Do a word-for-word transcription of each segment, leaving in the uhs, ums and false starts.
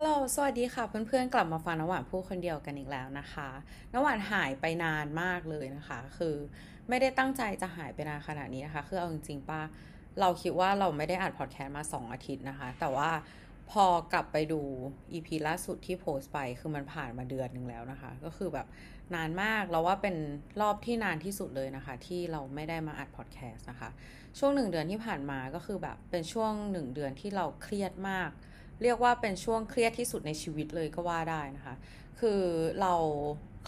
ฮัลโหล สวัสดีค่ะเพื่อนๆกลับมาฟังน้ำหวานพูดคนเดียวกันอีกแล้วนะคะน้ำหวานหายไปนานมากเลยนะคะคือไม่ได้ตั้งใจจะหายไปนานขนาดนี้นะคะคือเอาจริงๆป้าเราคิดว่าเราไม่ได้อัดพอดแคสต์มาสองอาทิตย์นะคะแต่ว่าพอกลับไปดู อี พี ล่าสุดที่โพสต์ไปคือมันผ่านมาเดือนนึงแล้วนะคะก็คือแบบนานมากเราว่าเป็นรอบที่นานที่สุดเลยนะคะที่เราไม่ได้มาอัดพอดแคสต์นะคะช่วงหนึ่งเดือนที่ผ่านมาก็คือแบบเป็นช่วงหนึ่งเดือนที่เราเครียดมากเรียกว่าเป็นช่วงเครียดที่สุดในชีวิตเลยก็ว่าได้นะคะคือเรา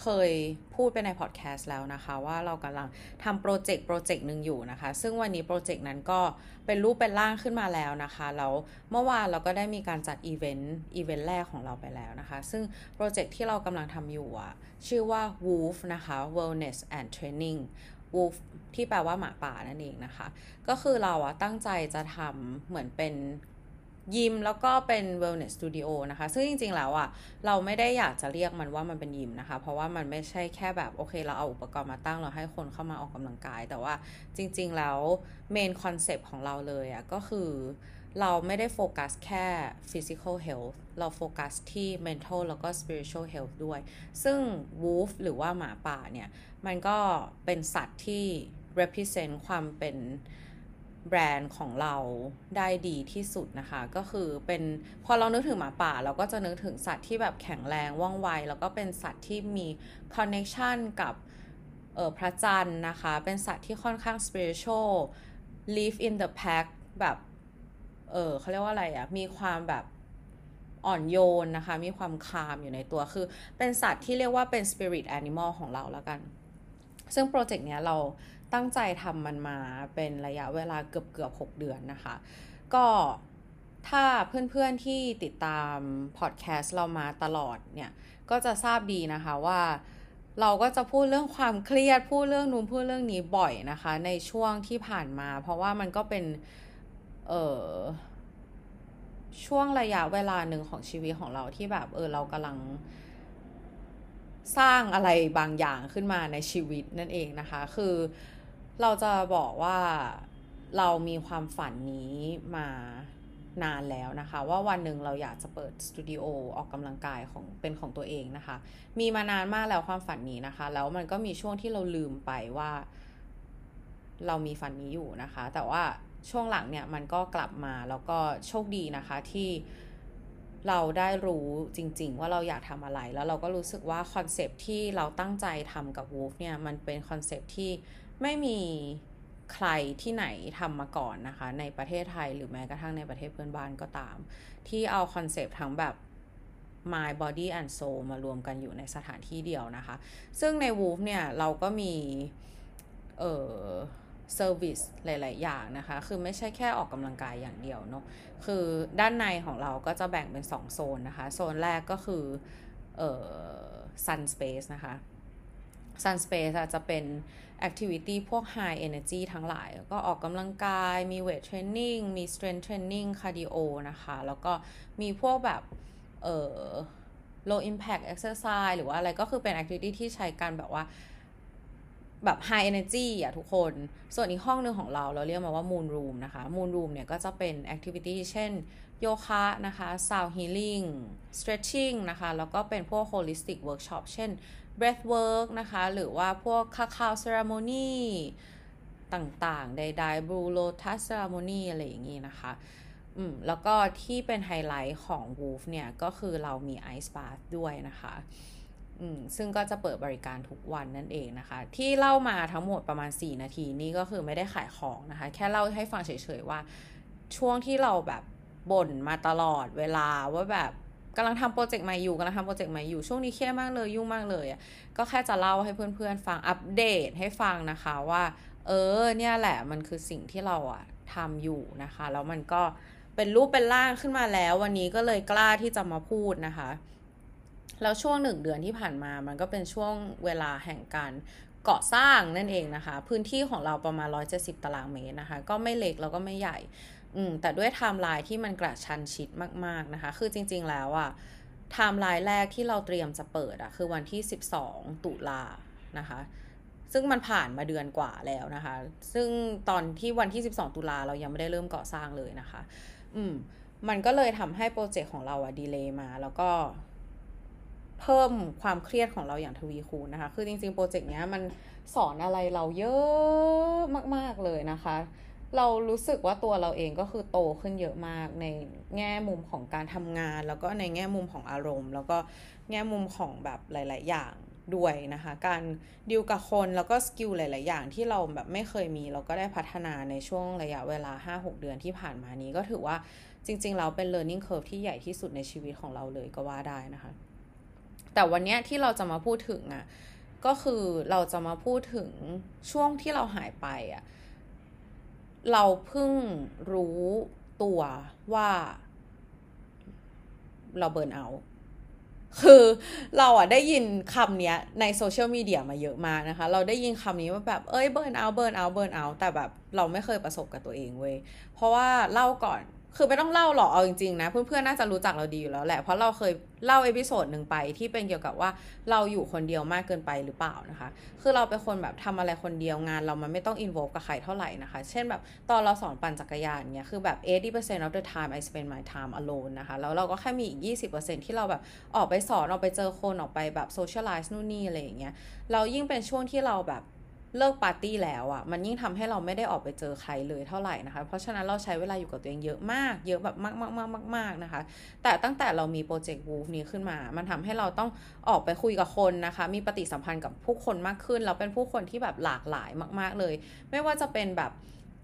เคยพูดไปในพอดแคสต์แล้วนะคะว่าเรากำลังทำโปรเจกต์โปรเจกต์หนึ่งอยู่นะคะซึ่งวันนี้โปรเจกต์นั้นก็เป็นรูปเป็นร่างขึ้นมาแล้วนะคะแล้วเมื่อวานเราก็ได้มีการจัดอีเวนต์อีเวนต์แรกของเราไปแล้วนะคะซึ่งโปรเจกต์ที่เรากำลังทำอยู่อ่ะชื่อว่า Wolf นะคะ Wellness and Training Wolf ที่แปลว่าหมาป่านั่นเองนะคะก็คือเราอ่ะตั้งใจจะทำเหมือนเป็นยิมแล้วก็เป็น wellness studio นะคะซึ่งจริงๆแล้วอ่ะเราไม่ได้อยากจะเรียกมันว่ามันเป็นยิมนะคะเพราะว่ามันไม่ใช่แค่แบบโอเคเราเอาอุปกรณ์มาตั้งเราให้คนเข้ามาออกกำลังกายแต่ว่าจริงๆแล้ว main concept ของเราเลยอ่ะก็คือเราไม่ได้โฟกัสแค่ physical health เราโฟกัสที่ mental แล้วก็ spiritual health ด้วยซึ่ง wolf หรือว่าหมาป่าเนี่ยมันก็เป็นสัตว์ที่ represent ความเป็นแบรนด์ของเราได้ดีที่สุดนะคะก็คือเป็นพอเรานึกถึงหมาป่าเราก็จะนึกถึงสัตว์ที่แบบแข็งแรงว่องไวแล้วก็เป็นสัตว์ที่มีคอนเนคชั่นกับเอ่อพระจันทร์นะคะเป็นสัตว์ที่ค่อนข้างสปิริชวล live in the pack แบบเออเขาเรียกว่าอะไรอ่ะมีความแบบอ่อนโยนนะคะมีความคามอยู่ในตัวคือเป็นสัตว์ที่เรียกว่าเป็น spirit animal ของเราแล้วกันซึ่งโปรเจกต์เนี้ยเราตั้งใจทำมันมาเป็นระยะเวลาเกือบๆหกเดือนนะคะก็ถ้าเพื่อนๆที่ติดตามพอดแคสต์เรามาตลอดเนี่ยก็จะทราบดีนะคะว่าเราก็จะพูดเรื่องความเครียดพูดเรื่องนู้นพูดเรื่องนี้บ่อยนะคะในช่วงที่ผ่านมาเพราะว่ามันก็เป็นเอ่อช่วงระยะเวลาหนึ่งของชีวิตของเราที่แบบเออเรากำลังสร้างอะไรบางอย่างขึ้นมาในชีวิตนั่นเองนะคะคือเราจะบอกว่าเรามีความฝันนี้มานานแล้วนะคะว่าวันหนึ่งเราอยากจะเปิดสตูดิโอออกกำลังกายของเป็นของตัวเองนะคะมีมานานมากแล้วความฝันนี้นะคะแล้วมันก็มีช่วงที่เราลืมไปว่าเรามีฝันนี้อยู่นะคะแต่ว่าช่วงหลังเนี่ยมันก็กลับมาแล้วก็โชคดีนะคะที่เราได้รู้จริงๆว่าเราอยากทำอะไรแล้วเราก็รู้สึกว่าคอนเซปต์ที่เราตั้งใจทำกับ Wolf เนี่ยมันเป็นคอนเซปต์ที่ไม่มีใครที่ไหนทำมาก่อนนะคะในประเทศไทยหรือแม้กระทั่งในประเทศเพื่อนบ้านก็ตามที่เอาคอนเซปต์ทั้งแบบ mind body and soul มารวมกันอยู่ในสถานที่เดียวนะคะซึ่งใน Wolf เนี่ยเราก็มีเอ่อเซอร์วิสหลายๆอย่างนะคะคือไม่ใช่แค่ออกกำลังกายอย่างเดียวเนาะคือด้านในของเราก็จะแบ่งเป็นสองโซนนะคะโซนแรกก็คือเอ่อ Sun Space นะคะ Sun Space อาจจะเป็นแอคทิวิตี้พวก High Energy ทั้งหลายก็ออกกำลังกายมี Weight Training มี Strength Training Cardio นะคะแล้วก็มีพวกแบบเอ่อ Low Impact Exercise หรือว่าอะไรก็คือเป็นแอคทิวิตี้ที่ใช้กันแบบว่าแบบ high energy อ่ะทุกคนส่วนอีกห้องนึงของเราเราเรียกมาว่า moon room นะคะ moon room เนี่ยก็จะเป็น activity เช่นโยคะนะคะ sound healing stretching นะคะแล้วก็เป็นพวก holistic workshop เช่น breath work นะคะหรือว่าพวก cacao ceremony ต่างๆใดๆ blue lotus ceremony อะไรอย่างงี้นะคะอืมแล้วก็ที่เป็นไฮไลท์ของ Wolf เนี่ยก็คือเรามี ice bath ด้วยนะคะซึ่งก็จะเปิดบริการทุกวันนั่นเองนะคะที่เล่ามาทั้งหมดประมาณสี่นาทีนี่ก็คือไม่ได้ขายของนะคะแค่เล่าให้ฟังเฉยๆว่าช่วงที่เราแบบบ่นมาตลอดเวลาว่าแบบกำลังทำโปรเจกต์ใหม่อยู่กำลังทำโปรเจกต์ใหม่อยู่ช่วงนี้เครียดมากเลยยุ่งมากเลยก็แค่จะเล่าให้เพื่อนๆฟังอัปเดตให้ฟังนะคะว่าเออเนี่ยแหละมันคือสิ่งที่เราอะทำอยู่นะคะแล้วมันก็เป็นรูปเป็นร่างขึ้นมาแล้ววันนี้ก็เลยกล้าที่จะมาพูดนะคะแล้วช่วงหนึ่งเดือนที่ผ่านมามันก็เป็นช่วงเวลาแห่งการก่อสร้างนั่นเองนะคะพื้นที่ของเราประมาณหนึ่งร้อยเจ็ดสิบตารางเมตรนะคะก็ไม่เล็กแล้วก็ไม่ใหญ่อืมแต่ด้วยไทม์ไลน์ที่มันกระชันชิดมากๆนะคะคือจริงๆแล้วอะไทม์ไลน์แรกที่เราเตรียมจะเปิดอะคือวันที่สิบสองตุลานะคะซึ่งมันผ่านมาเดือนกว่าแล้วนะคะซึ่งตอนที่วันที่สิบสองตุลาเรายังไม่ได้เริ่มก่อสร้างเลยนะคะอืม มันก็เลยทำให้โปรเจกต์ของเราอะดีเลย์มาแล้วก็เพิ่มความเครียดของเราอย่างทวีคูณนะคะคือจริงๆโปรเจกต์เนี้ยมันสอนอะไรเราเยอะมากๆเลยนะคะเรารู้สึกว่าตัวเราเองก็คือโตขึ้นเยอะมากในแง่มุมของการทำงานแล้วก็ในแง่มุมของอารมณ์แล้วก็แง่มุมของแบบหลายๆอย่างด้วยนะคะการดิวกับคนแล้วก็สกิลหลายๆอย่างที่เราแบบไม่เคยมีเราก็ได้พัฒนาในช่วงระยะเวลา ห้าหก เดือนที่ผ่านมานี้ก็ถือว่าจริงๆเราเป็น learning curve ที่ใหญ่ที่สุดในชีวิตของเราเลยก็ว่าได้นะคะแต่วันนี้ที่เราจะมาพูดถึงอ่ะก็คือเราจะมาพูดถึงช่วงที่เราหายไปอ่ะเราเพิ่งรู้ตัวว่าเราเบิร์นเอาท์คือเราอ่ะได้ยินคำนี้ในโซเชียลมีเดียมาเยอะมากนะคะเราได้ยินคำนี้ว่าแบบเอ้ยเบิร์นเอาท์เบิร์นเอาท์เบิร์นเอาท์แต่แบบเราไม่เคยประสบกับตัวเองเว้ยเพราะว่าเล่าก่อนคือไม่ต้องเล่าหรอกเอาจริงๆนะเพื่อนๆน่าจะรู้จักเราดีอยู่แล้วแหละเพราะเราเคยเล่าเอพิโซดหนึ่งไปที่เป็นเกี่ยวกับว่าเราอยู่คนเดียวมากเกินไปหรือเปล่านะคะคือเราเป็นคนแบบทำอะไรคนเดียวงานเรามันไม่ต้องอินวอล์ฟกับใครเท่าไหร่นะคะเช่นแบบตอนเราสอนปั่นจักรยานเนี่ยคือแบบ eighty percent of the time I spend my time alone นะคะแล้วเราก็แค่มีอีก ยี่สิบเปอร์เซ็นต์ ที่เราแบบออกไปสอนออกไปเจอคนออกไปแบบ socialize นู่นนี่อะไรอย่างเงี้ยเรายิ่งเป็นช่วงที่เราแบบเลิกปาร์ตี้แล้วอ่ะมันยิ่งทำให้เราไม่ได้ออกไปเจอใครเลยเท่าไหร่นะคะเพราะฉะนั้นเราใช้เวลาอยู่กับตัวเองเยอะมากเยอะแบบมากมากมากมากมากนะคะแต่ตั้งแต่เรามีโปรเจกต์วูฟนี้ขึ้นมามันทำให้เราต้องออกไปคุยกับคนนะคะมีปฏิสัมพันธ์กับผู้คนมากขึ้นเราเป็นผู้คนที่แบบหลากหลายมากๆเลยไม่ว่าจะเป็นแบบ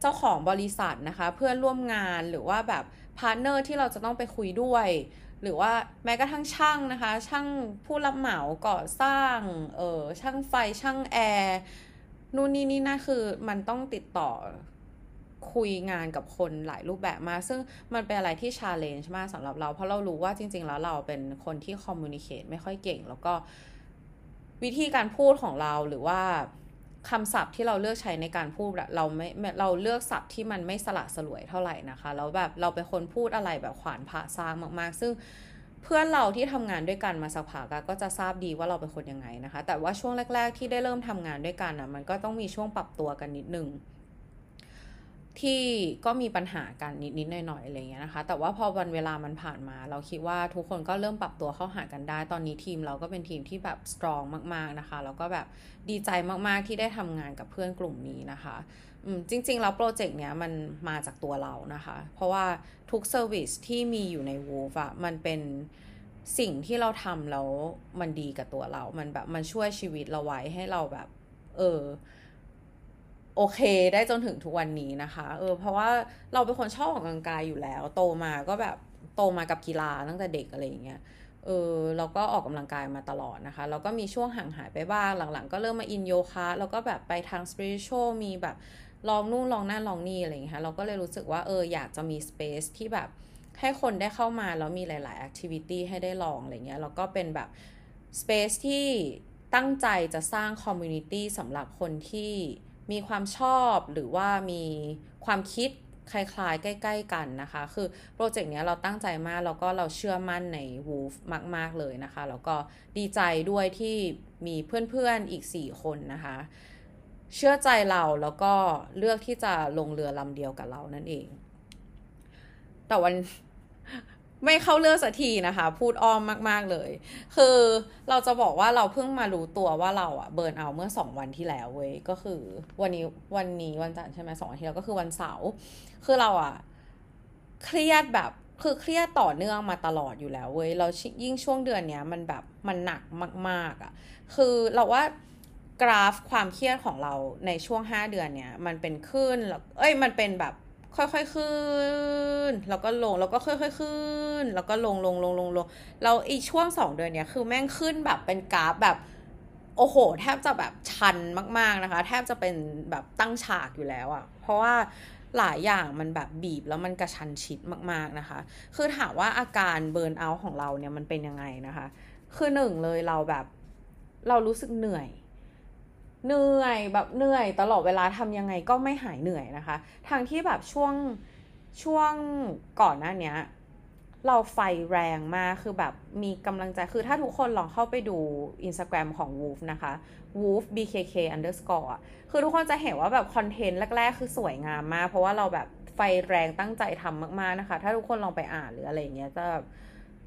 เจ้าของบริษัทนะคะเพื่อนร่วมงานหรือว่าแบบพาร์ทเนอร์ที่เราจะต้องไปคุยด้วยหรือว่าแม้กระทั่งช่างนะคะช่างผู้รับเหมาก่อสร้างเออช่างไฟช่างแอร์นู่นนี่นี่นะคือมันต้องติดต่อคุยงานกับคนหลายรูปแบบมาซึ่งมันเป็นอะไรที่ challenge มากสำหรับเราเพราะเรารู้ว่าจริงๆแล้วเราเป็นคนที่ communicate ไม่ค่อยเก่งแล้วก็วิธีการพูดของเราหรือว่าคำศัพท์ที่เราเลือกใช้ในการพูดเราไม่เราเลือกศัพท์ที่มันไม่สละสลวยเท่าไหร่นะคะแล้วแบบเราเป็นคนพูดอะไรแบบขวานผ่าซากมากๆซึ่งเพื่อนเราที่ทำงานด้วยกันมาสักพักก็จะทราบดีว่าเราเป็นคนยังไงนะคะแต่ว่าช่วงแรกๆที่ได้เริ่มทำงานด้วยกันอ่ะมันก็ต้องมีช่วงปรับตัวกันนิดนึงที่ก็มีปัญหากันนิดๆหน่อยๆอะไรอย่างเงี้ยนะคะแต่ว่าพอวันเวลามันผ่านมาเราคิดว่าทุกคนก็เริ่มปรับตัวเข้าหากันได้ตอนนี้ทีมเราก็เป็นทีมที่แบบสตรองมากๆนะคะแล้วก็แบบดีใจมากๆที่ได้ทำงานกับเพื่อนกลุ่มนี้นะคะจริงๆแล้วโปรเจกต์เนี้ยมันมาจากตัวเรานะคะเพราะว่าทุกเซอร์วิสที่มีอยู่ใน Wolf อะมันเป็นสิ่งที่เราทำแล้วมันดีกับตัวเรามันแบบมันช่วยชีวิตเราไว้ให้เราแบบเออโอเคได้จนถึงทุกวันนี้นะคะเออเพราะว่าเราเป็นคนชอบออกกำลังกายอยู่แล้วโตมาก็แบบโตมากับกีฬาตั้งแต่เด็กอะไรอย่างเงี้ยเออเราก็ออกกำลังกายมาตลอดนะคะเราก็มีช่วงห่างหายไปบ้างหลังๆก็เริ่มมาอินโยคะแล้วก็แบบไปทางสปิริชวลมีแบบลองนู่นลองนั่นลองนี่อะไรอย่างเงี้ยค่ะเราก็เลยรู้สึกว่าเอออยากจะมีสเปซที่แบบให้คนได้เข้ามาแล้วมีหลายๆแอคทิวิตี้ให้ได้ลองอะไรเงี้ยแล้วก็เป็นแบบสเปซที่ตั้งใจจะสร้างคอมมูนิตี้สำหรับคนที่มีความชอบหรือว่ามีความคิดคล้ายๆใกล้ๆกันนะคะคือโปรเจกต์เนี้ยเราตั้งใจมากแล้วก็เราเชื่อมั่นใน Wolf มากๆเลยนะคะแล้วก็ดีใจด้วยที่มีเพื่อนๆอีกสี่คนนะคะเชื่อใจเราแล้วก็เลือกที่จะลงเรือลำเดียวกับเรานั่นเองแต่วันไม่เข้าเรื่องสักทีนะคะพูดอ้อมมากๆเลยคือเราจะบอกว่าเราเพิ่งมารู้ตัวว่าเราอะเบิร์นเอาเมื่อสองวันที่แล้วเว้ยก็คือวันนี้วันนี้วันจันทร์ใช่ไหมสองวันที่แล้วก็คือวันเสาร์คือเราอะเครียดแบบคือเครียดต่อเนื่องมาตลอดอยู่แล้วเว้ยเรายิ่งช่วงเดือนเนี้ยมันแบบมันหนักมากๆอะคือเราว่ากราฟความเครียดของเราในช่วงห้าเดือนเนี้ยมันเป็นขึ้นแล้วเอ้ยมันเป็นแบบค่อยๆขึ้นแล้วก็ลงแล้วก็ค่อยๆขึ้นแล้วก็ลงลงลงลงลงเราอีช่วงสองเดือนเนี้ยคือแม่งขึ้นแบบเป็นกราฟแบบโอ้โหแทบจะแบบชันมากๆนะคะแทบจะเป็นแบบตั้งฉากอยู่แล้วอ่ะเพราะว่าหลายอย่างมันแบบบีบแล้วมันกระชันชิดมากๆนะคะคือถามว่าอาการเบิร์นเอาท์ของเราเนี่ยมันเป็นยังไงนะคะคือหนึ่งเลยเราแบบเรารู้สึกเหนื่อยเหนื่อยแบบเหนื่อยตลอดเวลาทำยังไงก็ไม่หายเหนื่อยนะคะทางที่แบบช่วงช่วงก่อนหน้าเนี้ยเราไฟแรงมากคือแบบมีกำลังใจคือถ้าทุกคนลองเข้าไปดู Instagram ของ Wolf นะคะ wolfbkk_คือทุกคนจะเห็นว่าแบบคอนเทนต์แรกๆคือสวยงามมากเพราะว่าเราแบบ ไฟแรงตั้งใจทำมากๆนะคะถ้าทุกคนลองไปอ่านหรืออะไรอย่างเงี้ยจะแบบ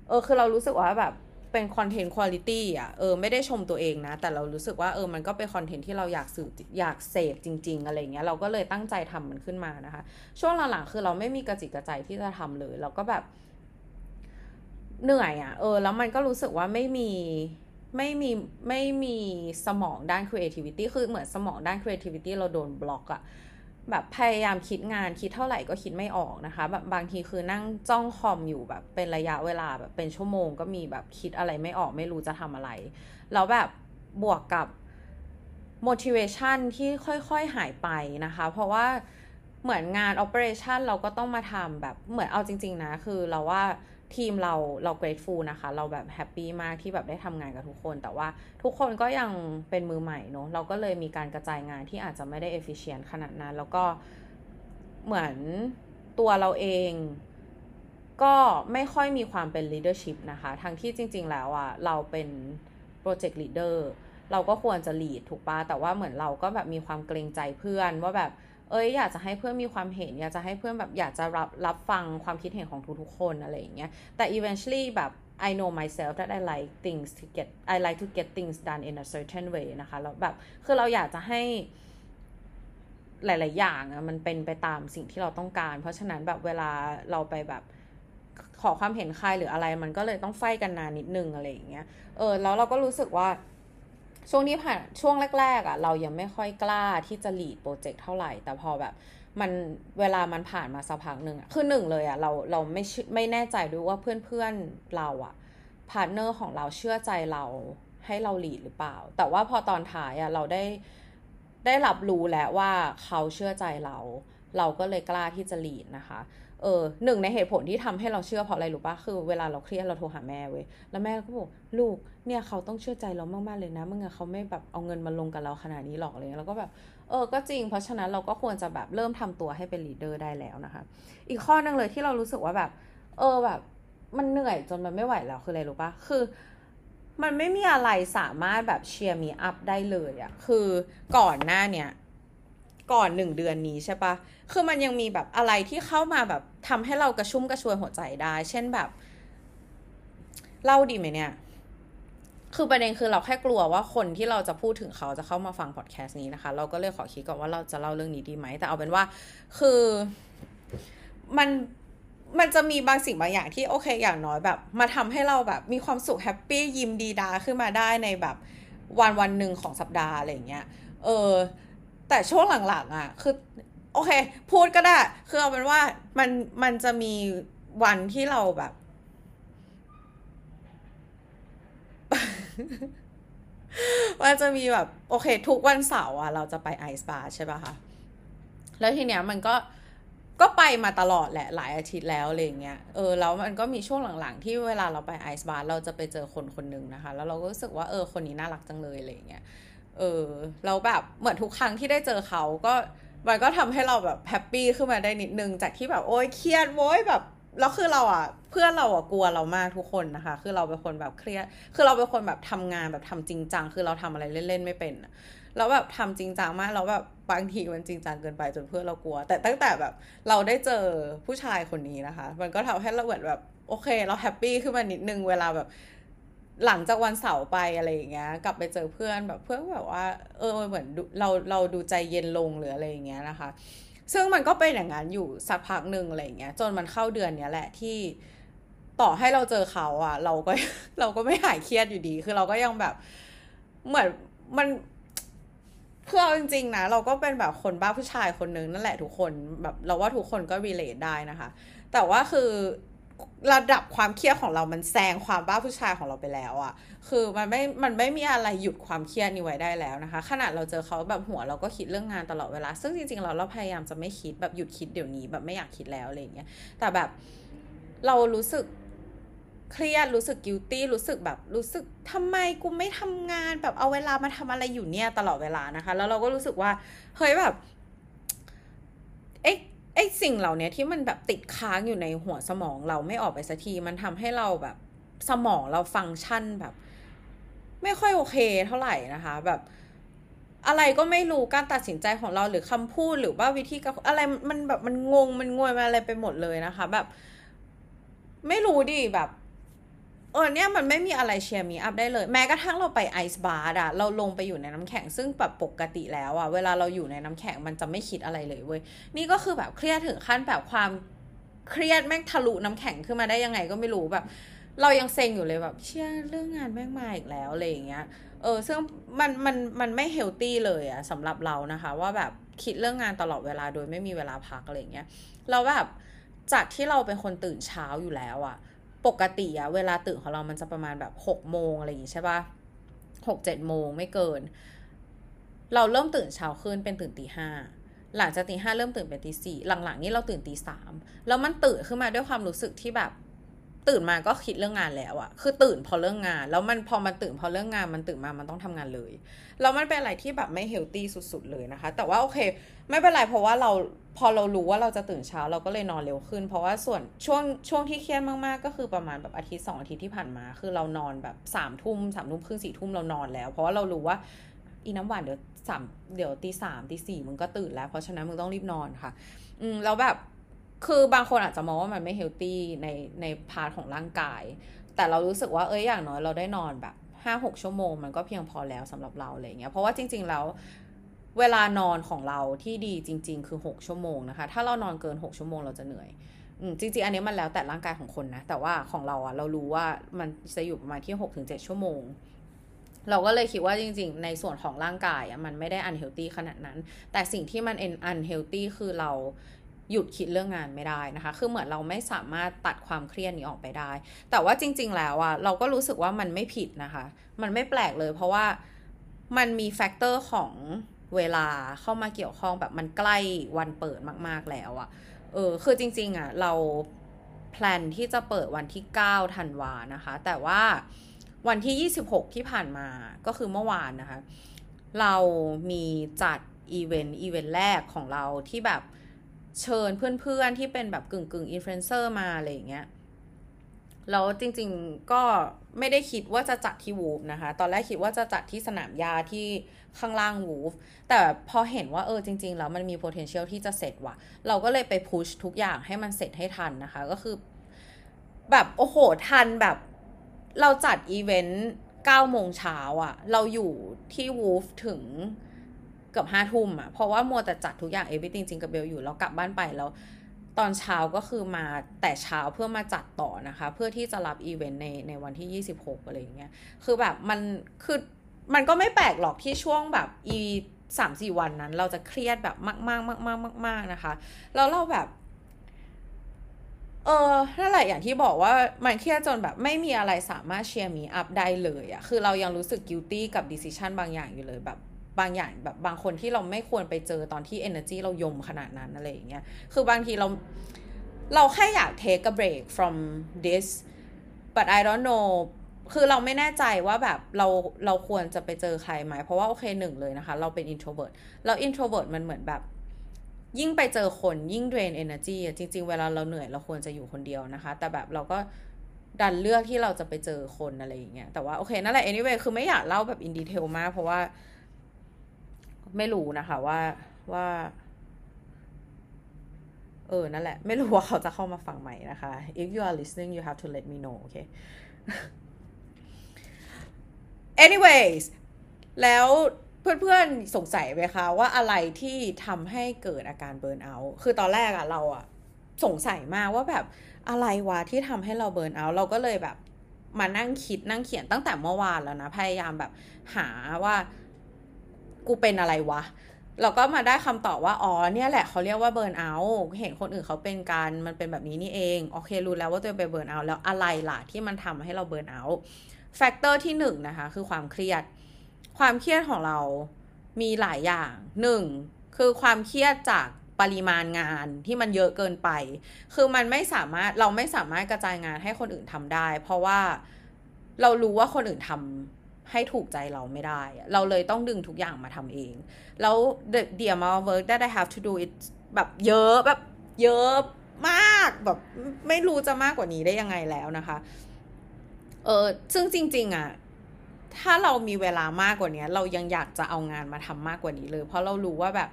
เออคือเรารู้สึกว่าแบบเป็นคอนเทนต์คุณภาพอ่ะเออไม่ได้ชมตัวเองนะแต่เรารู้สึกว่าเออมันก็เป็นคอนเทนต์ที่เราอยากสื่ออยากเสพจริงๆอะไรเงี้ยเราก็เลยตั้งใจทำมันขึ้นมานะคะช่วงหลังๆคือเราไม่มีกระจิกกระใจที่จะทำเลยเราก็แบบเหนื่อยอ่ะเออแล้วมันก็รู้สึกว่าไม่มีไม่มีไม่มีสมองด้าน creativity คือเหมือนสมองด้าน creativity เราโดนบล็อกอะแบบพยายามคิดงานคิดเท่าไหร่ก็คิดไม่ออกนะคะแบบบางทีคือนั่งจ้องคอมอยู่แบบเป็นระยะเวลาแบบเป็นชั่วโมงก็มีแบบคิดอะไรไม่ออกไม่รู้จะทำอะไรแล้วแบบบวกกับ motivation ที่ค่อยๆหายไปนะคะเพราะว่าเหมือนงาน operation เราก็ต้องมาทำแบบเหมือนเอาจริงๆนะคือเราว่าทีมเราเรา grateful นะคะเราแบบแฮปปี้มากที่แบบได้ทำงานกับทุกคนแต่ว่าทุกคนก็ยังเป็นมือใหม่เนอะเราก็เลยมีการกระจายงานที่อาจจะไม่ได้ efficient ขนาดนั้นแล้วก็เหมือนตัวเราเองก็ไม่ค่อยมีความเป็น leadership นะคะทั้งที่จริงๆแล้วอ่ะเราเป็น project leader เราก็ควรจะ lead ถูกปะแต่ว่าเหมือนเราก็แบบมีความเกรงใจเพื่อนว่าแบบเอ้ยอยากจะให้เพื่อนมีความเห็นอยากจะให้เพื่อนแบบอยากจะรับรับฟังความคิดเห็นของทุกๆคนอะไรอย่างเงี้ยแต่ eventually แบบ I know myself that I like things to get I like to get things done in a certain way นะคะแล้วแบบคือเราอยากจะให้หลายๆอย่างอะมันเป็นไปตามสิ่งที่เราต้องการเพราะฉะนั้นแบบเวลาเราไปแบบขอความเห็นใครหรืออะไรมันก็เลยต้องไฟกันนานนิดนึงอะไรอย่างเงี้ยเออแล้วเราก็รู้สึกว่าช่วงนี้ผ่านช่วงแรกๆอ่ะเรายังไม่ค่อยกล้าที่จะ lead โปรเจกต์เท่าไหร่แต่พอแบบมันเวลามันผ่านมาสักพักหนึ่งอ่ะคือหนึ่งเลยอ่ะเราเราไม่ไม่แน่ใจด้วยว่าเพื่อนๆเราอ่ะพาร์ทเนอร์ของเราเชื่อใจเราให้เรา lead หรือเปล่าแต่ว่าพอตอนท้ายอ่ะเราได้ได้รับรู้แล้วว่าเขาเชื่อใจเราเราก็เลยกล้าที่จะ lead นะคะเออหนึ่งในเหตุผลที่ทำให้เราเชื่อเพราะอะไรรู้ป่ะคือเวลาเราเครียดเราโทรหาแม่เว้ยแล้วแม่ก็บอกลูกเนี่ยเขาต้องเชื่อใจเรามากๆเลยนะเมื่อไงเขาไม่แบบเอาเงินมาลงกับเราขนาดนี้หรอกเลยแล้วก็แบบเออก็จริงเพราะฉะนั้นเราก็ควรจะแบบเริ่มทำตัวให้เป็นลีดเดอร์ได้แล้วนะคะอีกข้อนึงเลยที่เรารู้สึกว่าแบบเออแบบมันเหนื่อยจนมันไม่ไหวแล้วคืออะไรรู้ป่ะคือมันไม่มีอะไรสามารถแบบเชียร์มีอัพได้เลยอะคือก่อนหน้าเนี่ยก่อนหนึ่งเดือนนี้ใช่ปะคือมันยังมีแบบอะไรที่เข้ามาแบบทำให้เรากระชุ่มกระชวยหัวใจได้เช่นแบบเล่าดีไหมเนี่ยคือประเด็นคือเราแค่กลัวว่าคนที่เราจะพูดถึงเขาจะเข้ามาฟังพอดแคสต์นี้นะคะเราก็เลยขอคิดก่อนว่าเราจะเล่าเรื่องนี้ดีไหมแต่เอาเป็นว่าคือมันมันจะมีบางสิ่งบางอย่างที่โอเคอย่างน้อยแบบมาทำให้เราแบบมีความสุขแฮปปี้ยิ้มดีดาขึ้นมาได้ในแบบวันวันหนึ่งของสัปดาห์อะไรอย่างเงี้ยเออแต่ช่วงหลังๆอ่ะคือโอเคพูดก็ได้คือเอาเป็นว่ามันมันจะมีวันที่เราแบบ มันจะมีแบบโอเคทุกวันเสาร์อ่ะเราจะไปไอซ์บาร์ใช่ป่ะคะแล้วทีเนี้ยมันก็ก็ไปมาตลอดแหละหลายอาทิตย์แล้วอะไรอย่างเงี้ยเออแล้วมันก็มีช่วงหลังๆที่เวลาเราไปไอซ์บาร์เราจะไปเจอคนคนนึงนะคะแล้วเราก็รู้สึกว่าเออคนนี้น่ารักจังเลยอะไรอย่างเงี้ยเออเราแบบเหมือนทุกครั้งที่ได้เจอเขาก็มันก็ทำให้เราแบบแฮปปี้ขึ้นมาได้นิดนึงจากที่แบบโอ๊ยเครียดโว้ยแบบแล้วคือเราอ่ะเพื่อนเราอ่ะกลัวเรามากทุกคนนะคะคือเราเป็นคนแบบเครียดคือเราเป็นคนแบบทำงานแบบทำจริงจังคือเราทำอะไรเล่นๆไม่เป็นแล้วแบบทำจริงจังมากแล้วแบบบางทีมันจริงจังเกินไปจนเพื่อนเรากลัวแต่ตั้งแต่แบบเราได้เจอผู้ชายคนนี้นะคะมันก็ทำให้เราแบบโอเคเราแฮปปี้ขึ้นมานิดนึงเวลาแบบหลังจากวันเสาร์ไปอะไรอย่างเงี้ยกลับไปเจอเพื่อนแบบเพื่อนแบบว่าเออเหมือนเราเราดูใจเย็นลงหรืออะไรอย่างเงี้ยนะคะซึ่งมันก็เป็นอย่างนั้นอยู่สักพักหนึ่งอะไรอย่างเงี้ยจนมันเข้าเดือนเนี้ยแหละที่ต่อให้เราเจอเขาอ่ะเราก็เราก็ไม่หายเครียดอยู่ดีคือเราก็ยังแบบเหมือนมันเพื่อเอาจริงๆนะเราก็เป็นแบบคนบ้าผู้ชายคนนึงนั่นแหละทุกคนแบบเราว่าทุกคนก็ relate ได้นะคะแต่ว่าคือระดับความเครียดของเรามันแซงความบ้าผู้ชายของเราไปแล้วอ่ะคือมันไม่มันไม่มีอะไรหยุดความเครียดนี้ไว้ได้แล้วนะคะขนาดเราเจอเขาแบบหัวเราก็คิดเรื่องงานตลอดเวลาซึ่งจริงๆเราเราพยายามจะไม่คิดแบบหยุดคิดเดี๋ยวนี้แบบไม่อยากคิดแล้วอะไรอย่างเงี้ยแต่แบบเรารู้สึกเครียดรู้สึก guilty รู้สึกแบบรู้สึกทำไมกูไม่ทำงานแบบเอาเวลามาทำอะไรอยู่เนี่ยตลอดเวลานะคะแล้วเราก็รู้สึกว่าเฮ้ยแบบเอ๊ะไอ้สิ่งเหล่านี้ที่มันแบบติดค้างอยู่ในหัวสมองเราไม่ออกไปสักทีมันทำให้เราแบบสมองเราฟังก์ชันแบบไม่ค่อยโอเคเท่าไหร่นะคะแบบ อะไรก็ไม่รู้การตัดสินใจของเราหรือคำพูดหรือว่าวิธีการอะไรมันแบบมันงงมันงวยมาอะไรไปหมดเลยนะคะแบบไม่รู้ดิแบบเออเนี่ยมันไม่มีอะไรเชียร์มีอัพได้เลยแม้กระทั่งเราไปไอซ์บาร์อะเราลงไปอยู่ในน้ำแข็งซึ่งแบบปกติแล้วอะเวลาเราอยู่ในน้ำแข็งมันจะไม่คิดอะไรเลยเว้ยนี่ก็คือแบบเครียดถึงขั้นแบบความเครียดแม่งทะลุน้ำแข็งขึ้นมาได้ยังไงก็ไม่รู้แบบเรายังเซ็งอยู่เลยแบบเชื่อเรื่องงานแม่งมาอีกแล้วอะไรอย่างเงี้ยเออซึ่งมันมันมันไม่เฮลตี้เลยอะสำหรับเรานะคะว่าแบบคิดเรื่องงานตลอดเวลาโดยไม่มีเวลาพักอะไรอย่างเงี้ยเราแบบจากที่เราเป็นคนตื่นเช้าอยู่แล้วอะปกติอะเวลาตื่นของเรามันจะประมาณแบบหกโมงอะไรอย่างงี้ใช่ป่ะหกเจ็ดโมงไม่เกินเราเริ่มตื่นเช้าขึ้นเป็นตื่นตีห้าหลังจากตีห้าเริ่มตื่นเป็นตีสี่หลังๆนี่เราตื่นตีสามแล้วมันตื่นขึ้นมาด้วยความรู้สึกที่แบบตื่นมาก็คิดเรื่องงานแล้วอะคือตื่นพอเรื่องงานแล้วมันพอมันตื่นพอเรื่องงานมันตื่นมามันต้องทำงานเลยแล้วมันเป็นอะไรที่แบบไม่เฮลตี้สุดๆเลยนะคะแต่ว่าโอเคไม่เป็นไรเพราะว่าเราพอเรารู้ว่าเราจะตื่นเช้าเราก็เลยนอนเร็วขึ้นเพราะว่าส่วนช่วงช่วงที่เครียดมากๆก็คือประมาณแบบอาทิตย์สองอาทิตย์ที่ผ่านมาคือเรานอนแบบสามทุ่มสามทุ่มครึ่งสี่ทุ่มเรานอนแล้วเพราะว่าเรารู้ว่าอีน้ำหวานเดี๋ยวสามเดี๋ยวตีสามตีสี่มึงก็ตื่นแล้วเพราะฉะนั้นมึงต้องรีบนอนค่ะอืมแล้วแบบคือบางคนอาจจะมองว่ามันไม่เฮลตี้ในในพาร์ทของร่างกายแต่เรารู้สึกว่าเอ้ยอย่างน้อยเราได้นอนแบบห้าหกชั่วโมงมันก็เพียงพอแล้วสำหรับเราอะไรอย่างเงี้ยเพราะว่าจริงๆแล้วเวลานอนของเราที่ดีจริงๆคือหกชั่วโมงนะคะถ้าเรานอนเกินหกชั่วโมงเราจะเหนื่อยอืมจริงๆอันนี้มันแล้วแต่ร่างกายของคนนะแต่ว่าของเราอะเรารู้ว่ามันจะอยู่ประมาณที่ หกถึงเจ็ด ชั่วโมงเราก็เลยคิดว่าจริงๆในส่วนของร่างกายอะมันไม่ได้อันเฮลตี้ขนาดนั้นแต่สิ่งที่มันอันเฮลตี้คือเราหยุดคิดเรื่องงานไม่ได้นะคะคือเหมือนเราไม่สามารถตัดความเครียดนี้ออกไปได้แต่ว่าจริงๆแล้วอะเราก็รู้สึกว่ามันไม่ผิดนะคะมันไม่แปลกเลยเพราะว่ามันมีแฟกเตอร์ของเวลาเข้ามาเกี่ยวข้องแบบมันใกล้วันเปิดมากๆแล้วอะเออคือจริงๆอะเราแพลนที่จะเปิดวันที่เก้าธันวานะคะแต่ว่าวันที่ยี่สิบหกที่ผ่านมาก็คือเมื่อวานนะคะเรามีจัดอีเวนต์อีเวนต์แรกของเราที่แบบเชิญเพื่อนๆที่เป็นแบบกึ่งๆอินฟลูเอนเซอร์มาอะไรอย่างเงี้ยแล้วจริงๆก็ไม่ได้คิดว่าจะจัดที่วูฟนะคะตอนแรกคิดว่าจะจัดที่สนามหญ้าที่ข้างล่างวูฟแต่พอเห็นว่าเออจริงๆแล้วมันมี potential ที่จะเสร็จว่ะเราก็เลยไป push ทุกอย่างให้มันเสร็จให้ทันนะคะก็คือแบบโอ้โหทันแบบเราจัดอีเวนต์เก้าโมงเช้าอ่ะเราอยู่ที่วูฟถึงเกือบห้าทุ่มอ่ะเพราะว่ามัวแต่จัดทุกอย่าง everything จริงกับเบลอยู่แล้วกลับบ้านไปแล้วตอนเช้าก็คือมาแต่เช้าเพื่อมาจัดต่อนะคะเพื่อที่จะรับอีเวนต์ในในวันที่ยี่สิบหกอะไรอย่างเงี้ยคือแบบมันคือมันก็ไม่แปลกหรอกที่ช่วงแบบอี สามสี่ วันนั้นเราจะเครียดแบบมากๆมากๆๆๆนะคะแล้วเราแบบเออนั่นแหละอย่างที่บอกว่ามันเครียดจนแบบไม่มีอะไรสามารถเชียร์มีอัพได้เลยอะคือเรายังรู้สึก guilty กับ decision บางอย่างอยู่เลยแบบบางอย่างแบบบางคนที่เราไม่ควรไปเจอตอนที่ energy เรายมขนาดนั้นอะไรอย่างเงี้ยคือบางทีเราเราแค่อยาก take a break from this but I don't know คือเราไม่แน่ใจว่าแบบเราเราควรจะไปเจอใครไหมเพราะว่าโอเคหนึ่งเลยนะคะเราเป็น introvert แล้ว introvert มันเหมือนแบบยิ่งไปเจอคนยิ่ง drain energy จริงๆเวลาเราเหนื่อยเราควรจะอยู่คนเดียวนะคะแต่แบบเราก็ดันเลือกที่เราจะไปเจอคนอะไรอย่างเงี้ยแต่ว่าโอเคนั่นแหละ anyway คือไม่อยากเล่าแบบ in detail มากเพราะว่าไม่รู้นะคะว่าว่าเออนั่นแหละไม่รู้ว่าเขาจะเข้ามาฟังใหม่นะคะ if you are listening you have to let me know okay anyways แล้วเพื่อนๆสงสัยไหมคะว่าอะไรที่ทำให้เกิดอาการเบิร์นเอาท์คือตอนแรกอะเราอะสงสัยมากว่าแบบอะไรวะที่ทำให้เราเบิร์นเอาท์เราก็เลยแบบมานั่งคิดนั่งเขียนตั้งแต่เมื่อวานแล้วนะพยายามแบบหาว่ากูเป็นอะไรวะเราก็มาได้คำตอบว่าอ๋อเนี่ยแหละเขาเรียกว่าเบิร์นเอาท์เห็นคนอื่นเขาเป็นกันมันเป็นแบบนี้นี่เองโอเครู้แล้วว่าตัวเองไปเบิร์นเอาท์แล้วอะไรล่ะที่มันทำให้เราเบิร์นเอาท์แฟกเตอร์ที่หนึ่งนะคะคือความเครียดความเครียดของเรามีหลายอย่างหนึ่งคือความเครียดจากปริมาณงานที่มันเยอะเกินไปคือมันไม่สามารถเราไม่สามารถกระจายงานให้คนอื่นทำได้เพราะว่าเรารู้ว่าคนอื่นทำให้ถูกใจเราไม่ได้เราเลยต้องดึงทุกอย่างมาทำเองแล้ว the the amount of work that I have to do it แบบเยอะแบบเยอะมากแบบไม่รู้จะมากกว่านี้ได้ยังไงแล้วนะคะเออซึ่งจริงๆอ่ะ ถ้าเรามีเวลามากกว่านี้เรายังอยากจะเอางานมาทำมากกว่านี้เลยเพราะเรารู้ว่าแบบ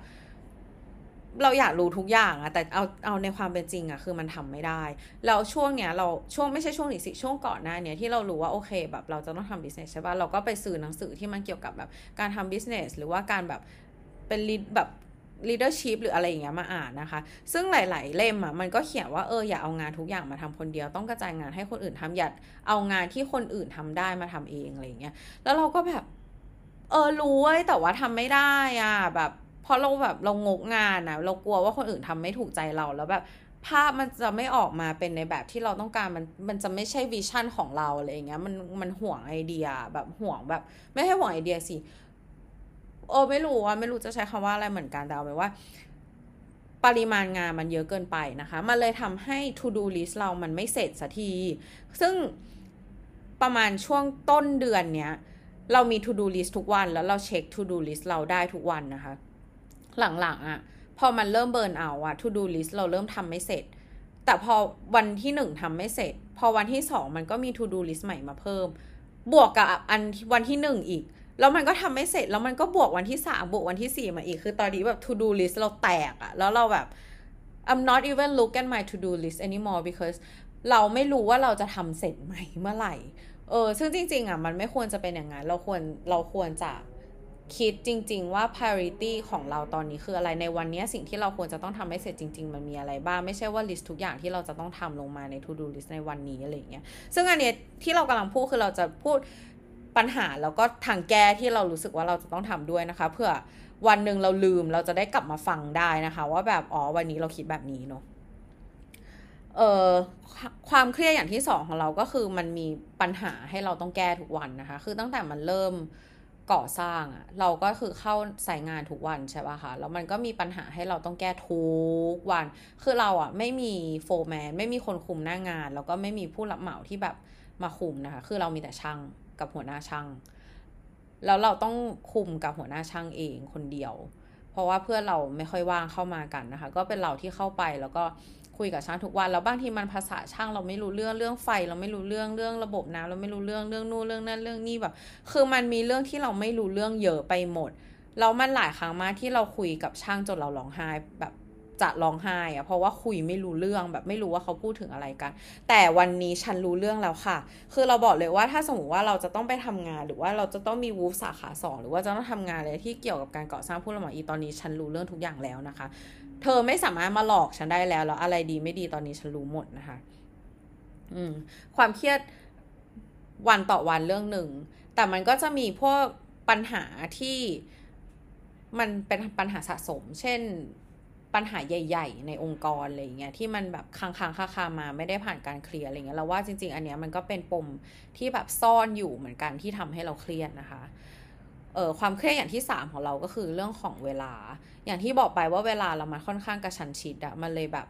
เราอยากรู้ทุกอย่างอะแต่เอาเอาในความเป็นจริงอะคือมันทำไม่ได้แล้วช่วงเนี้ยเราช่วงไม่ใช่ช่วงนี้สิช่วงก่อนหน้าเนี้ยที่เรารู้ว่าโอเคแบบเราจะต้องทำบิสเนสใช่ป่ะเราก็ไปซื้อหนังสือที่มันเกี่ยวกับแบบการทำบิสเนสหรือว่าการแบบเป็นลีดแบบleadership หรืออะไรอย่างเงี้ยมาอ่านนะคะซึ่งหลายๆเล่มอ่ะมันก็เขียนว่าเอออย่าเอางานทุกอย่างมาทำคนเดียวต้องกระจายงานให้คนอื่นทำอย่าเอางานที่คนอื่นทำได้มาทำเองอะไรอย่างเงี้ยแล้วเราก็แบบเออรู้ไว้แต่ว่าทำไม่ได้อ่ะแบบพอเราแบบเรางกงานนะเรากลัวว่าคนอื่นทำไม่ถูกใจเราแล้วแบบภาพมันจะไม่ออกมาเป็นในแบบที่เราต้องการมันมันจะไม่ใช่วิชั่นของเราอะไรอย่างเงี้ยมันมันห่วงไอเดียแบบห่วงแบบไม่ให้ห่วงไอเดียสิโอ้ไม่รู้ว่าไม่รู้จะใช้คำว่าอะไรเหมือนกันแต่เอาเป็นว่าปริมาณงานมันเยอะเกินไปนะคะมันเลยทำให้ to do list เรามันไม่เสร็จสักทีซึ่งประมาณช่วงต้นเดือนเนี้ยเรามี to do list ทุกวันแล้วเราเช็ค to do list เราได้ทุกวันนะคะหลังๆอ่ะพอมันเริ่มเบิร์นเอาอ่ะ to do list เราเริ่มทำไม่เสร็จแต่พอวันที่หนึ่งทำไม่เสร็จพอวันที่สองมันก็มี to do list ใหม่มาเพิ่มบวกกับอันวันที่หนึ่งอีกแล้วมันก็ทำไม่เสร็จแล้วมันก็บวกวันที่สามบวกวันที่สี่มาอีกคือตอนนี้แบบ to do list เราแตกอะแล้วเราแบบ I'm not even look at my to do list anymore because เราไม่รู้ว่าเราจะทำเสร็จไหมเมื่อไหร่เออซึ่งจริงๆอะมันไม่ควรจะเป็นอย่างนั้นเราควรเราควรจะคิดจริงๆว่า priority ของเราตอนนี้คืออะไรในวันนี้สิ่งที่เราควรจะต้องทำให้เสร็จจริงๆมันมีอะไรบ้างไม่ใช่ว่า list ทุกอย่างที่เราจะต้องทำลงมาใน to do list ในวันนี้อะไรอย่างเงี้ยซึ่งอันเนี้ยที่เรากำลังพูดคือเราจะพูดปัญหาแล้วก็ทางแก้ที่เรารู้สึกว่าเราจะต้องทำด้วยนะคะเพื่อวันหนึ่งเราลืมเราจะได้กลับมาฟังได้นะคะว่าแบบอ๋อวันนี้เราคิดแบบนี้เนาะเอ่อความเครียดอย่างที่สองของเราก็คือมันมีปัญหาให้เราต้องแก้ทุกวันนะคะคือตั้งแต่มันเริ่มก่อสร้างอ่ะเราก็คือเข้าสายงานทุกวันใช่ป่ะคะแล้วมันก็มีปัญหาให้เราต้องแก้ทุกวันคือเราอ่ะไม่มีโฟร์แมนไม่มีคนคุมหน้างานแล้วก็ไม่มีผู้รับเหมาที่แบบมาคุมนะคะคือเรามีแต่ช่างกับหัวหน้าช่างแล้วเราต้องคุมกับหัวหน้าช่างเองคนเดียวเพราะว่าเพื่อนเราไม่ค่อยว่างเข้ามากันนะคะก็เป็นเราที่เข้าไปแล้วก็คุยกับช่างทุกวันแล้วบางทีมันภาษาช่างเราไม่รู้เรื่องเรื่องไฟเราไม่รู้เรื่องเรื่องระบบน้ำเราไม่รู้เรื่องเรื่องนู่นเรื่องนั่นเรื่องนี่แบบคือมันมีเรื่องที่เราไม่รู้เรื่องเยอะไปหมดแล้วมันหลายครั้งมากที่เราคุยกับช่างจนเราร้องไห้แบบจะร้องไห้อะเพราะว่าคุยไม่รู้เรื่องแบบไม่รู้ว่าเขาพูดถึงอะไรกันแต่วันนี้ฉันรู้เรื่องแล้วค่ะคือเราบอกเลยว่าถ้าสมมติว่าเราจะต้องไปทำงานหรือว่าเราจะต้องมีวูฟสาขาสองหรือว่าจะต้องทำงานอะไรที่เกี่ยวกับการก่อสร้างผู้รับเหมาอีตอนนี้ฉันรู้เรื่องทุกอย่างแล้วนะคะเธอไม่สามารถมาหลอกฉันได้แล้วแล้วอะไรดีไม่ดีตอนนี้ฉันรู้หมดนะคะอืมความเครียดวันต่อวันเรื่องหนึ่งแต่มันก็จะมีพวกปัญหาที่มันเป็นปัญหาสะสมเช่นปัญหาใหญ่ๆในองค์กรอะไรอย่างเงี้ยที่มันแบบค้างๆคาๆมาไม่ได้ผ่านการเคลียร์อะไรเงี้ยเราว่าจริงๆอันเนี้ยมันก็เป็นปมที่แบบซ่อนอยู่เหมือนกันที่ทำให้เราเครียดนะคะเอ่อความเครียดอย่างที่สามของเราก็คือเรื่องของเวลาอย่างที่บอกไปว่าเวลาเรามันค่อนข้างกระชั้นชิดอะมันเลยแบบ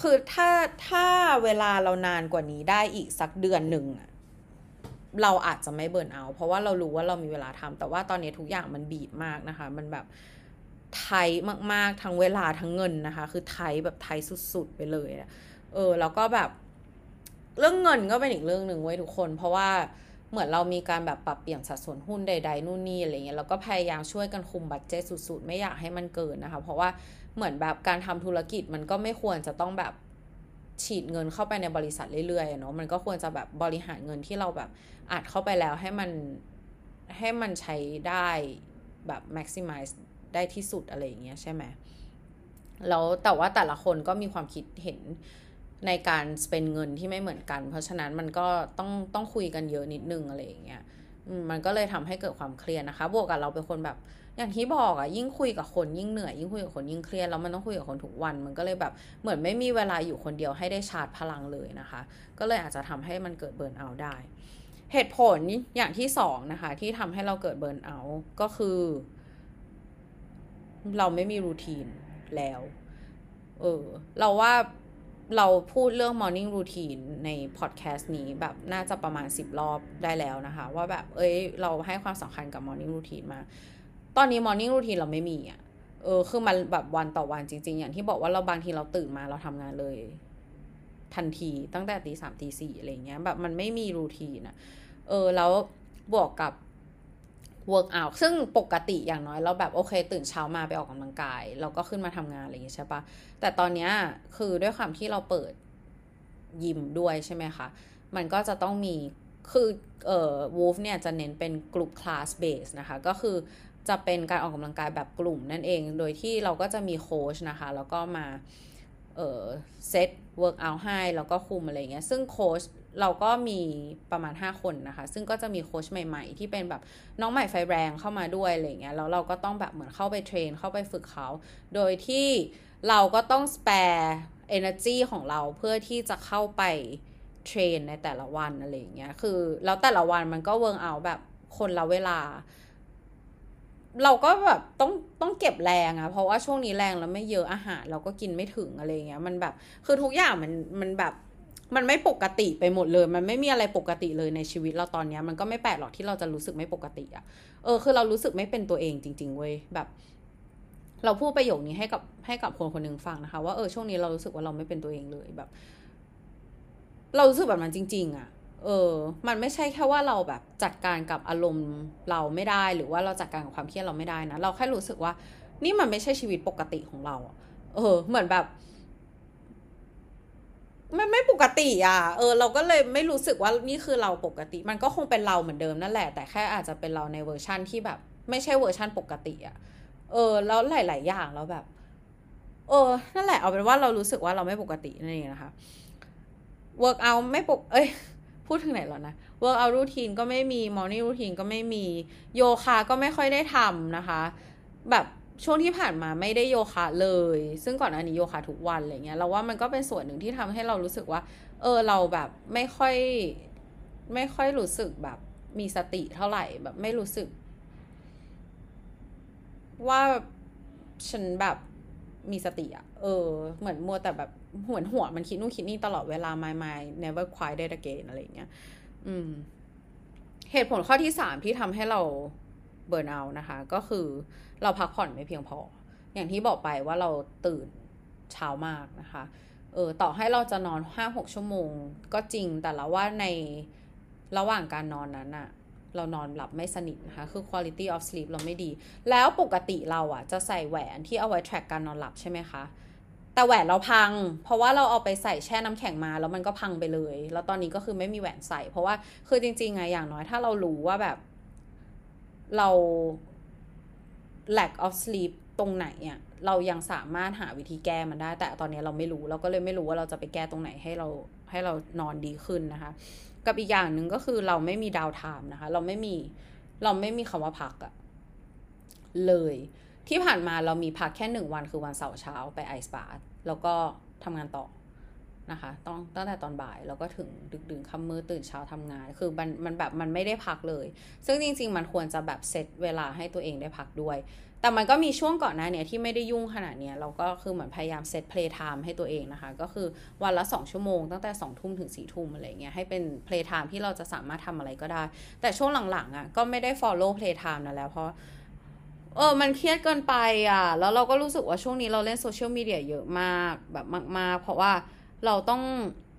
คือถ้าถ้าเวลาเรานานกว่านี้ได้อีกสักเดือนหนึ่งอะเราอาจจะไม่เบิร์นเอาท์เพราะว่าเรารู้ว่าเรามีเวลาทำแต่ว่าตอนนี้ทุกอย่างมันบีบมากนะคะมันแบบไทยมากๆทั้งเวลาทั้งเงินนะคะคือไทยแบบไทยสุดๆไปเลยนะเออแล้วก็แบบเรื่องเงินก็เป็นอีกเรื่องหนึ่งไว้ทุกคนเพราะว่าเหมือนเรามีการแบบปรับเปลี่ยนสัดส่วนหุ้นใดๆนู่นนี่อะไรเงี้ยเราก็พยายามช่วยกันคุมบัดเจ็ตสุดๆไม่อยากให้มันเกินนะคะเพราะว่าเหมือนแบบการทำธุรกิจมันก็ไม่ควรจะต้องแบบฉีดเงินเข้าไปในบริษัทเรื่อยๆเนาะมันก็ควรจะแบบบริหารเงินที่เราแบบอัดเข้าไปแล้วให้มันให้มันใช้ได้แบบ maximizeได้ที่สุดอะไรอย่างเงี้ยใช่ไหมแล้วแต่ว่าแต่ละคนก็มีความคิดเห็นในการ spend เงินที่ไม่เหมือนกันเพราะฉะนั้นมันก็ต้องต้องคุยกันเยอะนิดนึงอะไรอย่างเงี้ยมันก็เลยทำให้เกิดความเครียดนะคะบวกกับเราเป็นคนแบบอย่างที่บอกอะยิ่งคุยกับคนยิ่งเหนื่อยยิ่งคุยกับคนยิ่งเครียดแล้วมันต้องคุยกับคนทุกวันมันก็เลยแบบเหมือนไม่มีเวลาอยู่คนเดียวให้ได้ชาร์จพลังเลยนะคะก็เลยอาจจะทำให้มันเกิดเบิร์นเอาท์ได้เหตุผลอย่างที่สองนะคะที่ทำให้เราเกิดเบิร์นเอาท์ก็คือเราไม่มีรูทีนแล้วเออเราว่าเราพูดเรื่อง morning routine ใน podcast นี้แบบน่าจะประมาณสิบรอบได้แล้วนะคะว่าแบบเอ้ยเราให้ความสำคัญกับ morning routine มาตอนนี้ morning routine เราไม่มีอ่ะเออคือมันแบบวันต่อวันจริงๆอย่างที่บอกว่าเราบางทีเราตื่นมาเราทำงานเลยทันทีตั้งแต่ตีสามตีสี่อะไรเงี้ยแบบมันไม่มีรูทีนอ่ะเออแล้ว บวกกับ work out ซึ่งปกติอย่างน้อยเราแบบโอเคตื่นเช้ามาไปออกกำลังกายเราก็ขึ้นมาทำงานอะไรอย่างเงี้ยใช่ปะแต่ตอนเนี้ยคือด้วยความที่เราเปิดยิมด้วยใช่ไหมคะมันก็จะต้องมีคือเอ่อ Wolf เนี่ยจะเน้นเป็นกลุ่ม class base นะคะก็คือจะเป็นการออกกำลังกายแบบกลุ่มนั่นเองโดยที่เราก็จะมีโค้ชนะคะแล้วก็มาเอ่อเซต work out ให้แล้วก็คุมอะไรเงี้ยซึ่งโค้ชเราก็มีประมาณห้าคนนะคะซึ่งก็จะมีโค้ชใหม่ๆที่เป็นแบบน้องใหม่ไฟแรงเข้ามาด้วยอะไรเงี้ยแล้วเราก็ต้องแบบเหมือนเข้าไปเทรนเข้าไปฝึกเขาโดยที่เราก็ต้อง spare energy ของเราเพื่อที่จะเข้าไปเทรนในแต่ละวันอะไรอย่างเงี้ยคือแล้วแต่ละวันมันก็เวิร์กเอาท์แบบคนละเวลาเราก็แบบต้องต้องเก็บแรงอะเพราะว่าช่วงนี้แรงแล้วไม่เยอะอาหารเราก็กินไม่ถึงอะไรอย่างเงี้ยมันแบบคือทุกอย่างมันมันแบบมันไม่ปกติไปหมดเลยมันไม่มีอะไรปกติเลยในชีวิตเราตอนเนี้ยมันก็ไม่แปลกหรอกที่เราจะรู้สึกไม่ปกติอะเออคือเรารู้สึกไม่เป็นตัวเองจริงๆเว้ยแบบเราพูดประโยคนี้ให้กับให้กับคนคนนึงฟังนะคะว่าเออช่วงนี้เรารู้สึกว่าเราไม่เป็นตัวเองเลยแบบเรารู้สึกแบบนั้นจริงๆอ่ะเออมันไม่ใช่แค่ว่าเราแบบจัดการกับอารมณ์เราไม่ได้หรือว่าเราจัดการกับความเครียดเราไม่ได้นะเราแค่รู้สึกว่านี่มันไม่ใช่ชีวิตปกติของเราเออเหมือนแบบมันไม่ปกติอ่ะเออเราก็เลยไม่รู้สึกว่านี่คือเราปกติมันก็คงเป็นเราเหมือนเดิมนั่นแหละแต่แค่อาจจะเป็นเราในเวอร์ชันที่แบบไม่ใช่เวอร์ชันปกติอ่ะเออแล้วหลายๆอย่างเราแบบเออนั่นแหละเอาเป็นว่าเรารู้สึกว่าเราไม่ปกตินั่นเองนะคะwork out ไม่ปกเอ้ยพูดถึงไหนแล้วนะ work out routine ก็ไม่มี morning routine ก็ไม่มีโยคะก็ไม่ค่อยได้ทำนะคะแบบช่วงที่ผ่านมาไม่ได้โยคะเลยซึ่งก่อนอันนี้โยคะทุกวันอะไรเงี้ยเราว่ามันก็เป็นส่วนหนึ่งที่ทำให้เรารู้สึกว่าเออเราแบบไม่ค่อยไม่ค่อยรู้สึกแบบมีสติเท่าไหร่แบบไม่รู้สึกว่าฉันแบบมีสติอ่ะเออเหมือนมัวแต่แบบหัวหัวมันคิดนู่นคิดนี่ตลอดเวลา my mind never quiet dead again อะไรอย่างเงี้ยอืมเหตุผลข้อที่สามที่ทำให้เรา burn out นะคะก็คือเราพักผ่อนไม่เพียงพออย่างที่บอกไปว่าเราตื่นเช้ามากนะคะเออต่อให้เราจะนอน ห้าหก ชั่วโมงก็จริงแต่ละว่าในระหว่างการนอนนั้นอะเรานอนหลับไม่สนิทนะคะคือ quality of sleep เราไม่ดีแล้วปกติเราอ่ะจะใส่แหวนที่เอาไว้ track การนอนหลับใช่ไหมคะแต่แหวนเราพังเพราะว่าเราเอาไปใส่แช่น้ำแข็งมาแล้วมันก็พังไปเลยแล้วตอนนี้ก็คือไม่มีแหวนใส่เพราะว่าคือจริงๆไงอย่างน้อยถ้าเรารู้ว่าแบบเรา lack of sleep ตรงไหนอ่ะเรายังสามารถหาวิธีแก้มันได้แต่ตอนนี้เราไม่รู้เราก็เลยไม่รู้ว่าเราจะไปแก้ตรงไหนให้เราให้เรานอนดีขึ้นนะคะกับอีกอย่างหนึ่งก็คือเราไม่มีดาวไทม์นะคะเราไม่มีเราไม่มีคำว่าพักอะเลยที่ผ่านมาเรามีพักแค่หนึ่งวันคือวันเสาร์เช้าไปไอซ์บาร์แล้วก็ทำงานต่อนะคะต้องตั้งแต่ตอนบ่ายแล้วก็ถึงดึกดื่นค่ำมืดตื่นเช้าทำงานคือมันมันแบบมันไม่ได้พักเลยซึ่งจริงๆมันควรจะแบบเซตเวลาให้ตัวเองได้พักด้วยแต่มันก็มีช่วงก่อนหน้าเนี่ยที่ไม่ได้ยุ่งขนาดเนี้ยเราก็คือเหมือนพยายามเซตเพลย์ไทม์ให้ตัวเองนะคะก็คือวันละสองชั่วโมงตั้งแต่ สอง ทุ่มถึง สี่ ทุ่มอะไรเงี้ยให้เป็นเพลย์ไทม์ที่เราจะสามารถทำอะไรก็ได้แต่ช่วงหลังๆอ่ะก็ไม่ได้ follow เพลย์ไทม์นั่นแล้วเพราะเออมันเครียดเกินไปอ่ะแล้วเราก็รู้สึกว่าช่วงนี้เราเล่นโซเชียลมีเดียเยอะมากแบบมากๆเพราะว่าเราต้อง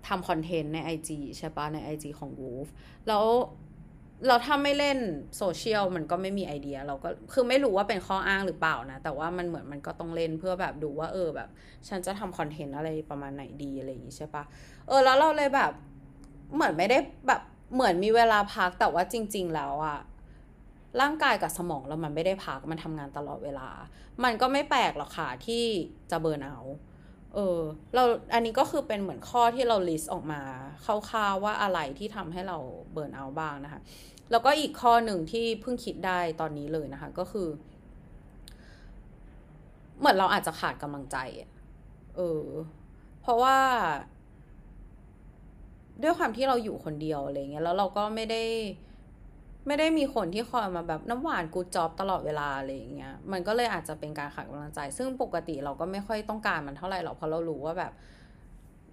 ทำคอนเทนต์ใน ไอ จี ใช่ปะใน ไอ จี ของ Wolf แล้วเราถ้าไม่เล่นโซเชียลมันก็ไม่มีไอเดียเราก็คือไม่รู้ว่าเป็นข้ออ้างหรือเปล่านะแต่ว่ามันเหมือนมันก็ต้องเล่นเพื่อแบบดูว่าเออแบบฉันจะทำคอนเทนต์อะไรประมาณไหนดีอะไรอย่างงี้ใช่ปะเออแล้วเราเลยแบบเหมือนไม่ได้แบบเหมือนมีเวลาพักแต่ว่าจริงๆแล้วอะร่างกายกับสมองเรามันไม่ได้พักมันทำงานตลอดเวลามันก็ไม่แปลกหรอกค่ะที่จะเบิร์นเอาท์เออเราอันนี้ก็คือเป็นเหมือนข้อที่เราลิสต์ออกมาคร่าวๆว่าอะไรที่ทำให้เราเบิร์นเอาท์บ้างนะคะแล้วก็อีกข้อหนึ่งที่เพิ่งคิดได้ตอนนี้เลยนะคะก็คือเหมือนเราอาจจะขาดกำลังใจเออเพราะว่าด้วยความที่เราอยู่คนเดียวอะไรเงี้ยแล้วเราก็ไม่ได้ไม่ได้มีคนที่คอยมาแบบน้ำหวานกูจ๊อบตลอดเวลาอะไรอย่างเงี้ยมันก็เลยอาจจะเป็นการขาดกำลังใจซึ่งปกติเราก็ไม่ค่อยต้องการมันเท่าไหร่หรอกเพราะเรารู้ว่าแบบ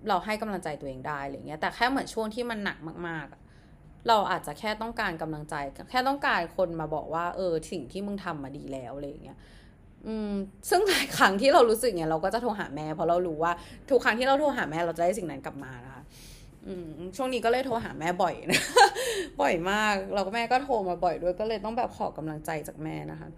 เราให้กำลังใจตัวเองได้อะไรเงี้ยแต่แค่เหมือนช่วงที่มันหนักมากๆเราอาจจะแค่ต้องการกำลังใจแค่ต้องการคนมาบอกว่าเออสิ่งที่มึงทำมาดีแล้วอะไรอย่างเงี้ยอืมซึ่งหลายครั้งที่เรารู้สึกเงี้ยเราก็จะโทรหาแม่เพราะเรารู้ว่าทุกครั้งที่เราโทรหาแม่เราจะได้สิ่งนั้นกลับมานะคะ ช่วงนี้ก็เลยโทรหาแม่บ่อยนะบ่อยมากเราก็แม่ก็โทรมาบ่อยด้วยก็เลยต้องแบบขอกำลังใจจากแม่นะคะ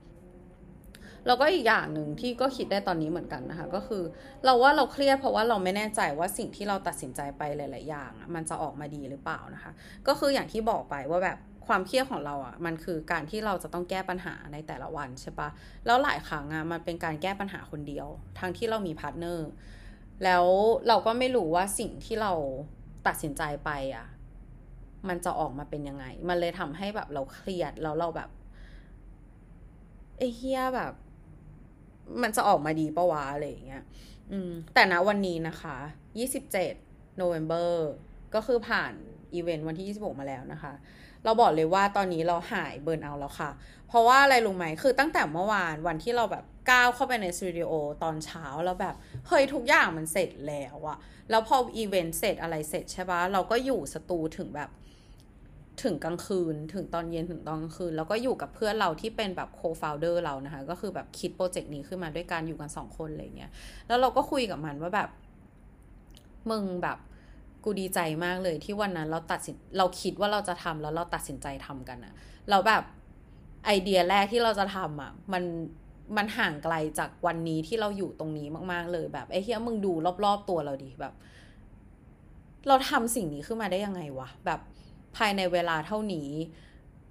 แล้วก็อีกอย่างหนึ่งที่ก็คิดได้ตอนนี้เหมือนกันนะคะก็คือเราว่าเราเครียดเพราะว่าเราไม่แน่ใจว่าสิ่งที่เราตัดสินใจไปหลายๆอย่างมันจะออกมาดีหรือเปล่านะคะก็คืออย่างที่บอกไปว่าแบบความเครียดของเราอ่ะมันคือการที่เราจะต้องแก้ปัญหาในแต่ละวันใช่ปะแล้วหลายครั้งอ่ะมันเป็นการแก้ปัญหาคนเดียวทั้งที่เรามีพาร์ทเนอร์แล้วเราก็ไม่รู้ว่าสิ่งที่เราตัดสินใจไปอ่ะมันจะออกมาเป็นยังไงมันเลยทำให้แบบเราเครียดแล้วเราแบบไอ้เหี้ยแบบมันจะออกมาดีปะวะอะไรอย่างเงี้ยอืมแต่ณวันนี้นะคะยี่สิบเจ็ด โนเวมเบอร์ ก็คือผ่านอีเวนต์วันที่ยี่สิบหกมาแล้วนะคะเราบอกเลยว่าตอนนี้เราหายเบิร์นเอาท์แล้วค่ะเพราะว่าอะไรรู้ไหมคือตั้งแต่เมื่อวานวันที่เราแบบก้าวเข้าไปในสตูดิโอตอนเช้าแล้วแบบเฮ้ยทุกอย่างมันเสร็จแล้วอะแล้วพออีเวนต์เสร็จอะไรเสร็จใช่ปะเราก็อยู่สตูถึงแบบถึงกลางคืนถึงตอนเย็นถึงตอนกลางคืนแล้วก็อยู่กับเพื่อนเราที่เป็นแบบโคฟาวเดอร์เรานะคะก็คือแบบคิดโปรเจกต์นี้ขึ้นมาด้วยกันอยู่กันสองคนอะไรเงี้ยแล้วเราก็คุยกับมันว่าแบบมึงแบบกูดีใจมากเลยที่วันนั้นเราตัดสินเราคิดว่าเราจะทำแล้วเราตัดสินใจทำกันอะเราแบบไอเดียแรกที่เราจะทำอะมันมันห่างไกลจากวันนี้ที่เราอยู่ตรงนี้มากๆเลยแบบไอ้เหี้ยมึงดูรอบๆตัวเราดิแบบเราทำสิ่งนี้ขึ้นมาได้ยังไงวะแบบภายในเวลาเท่านี้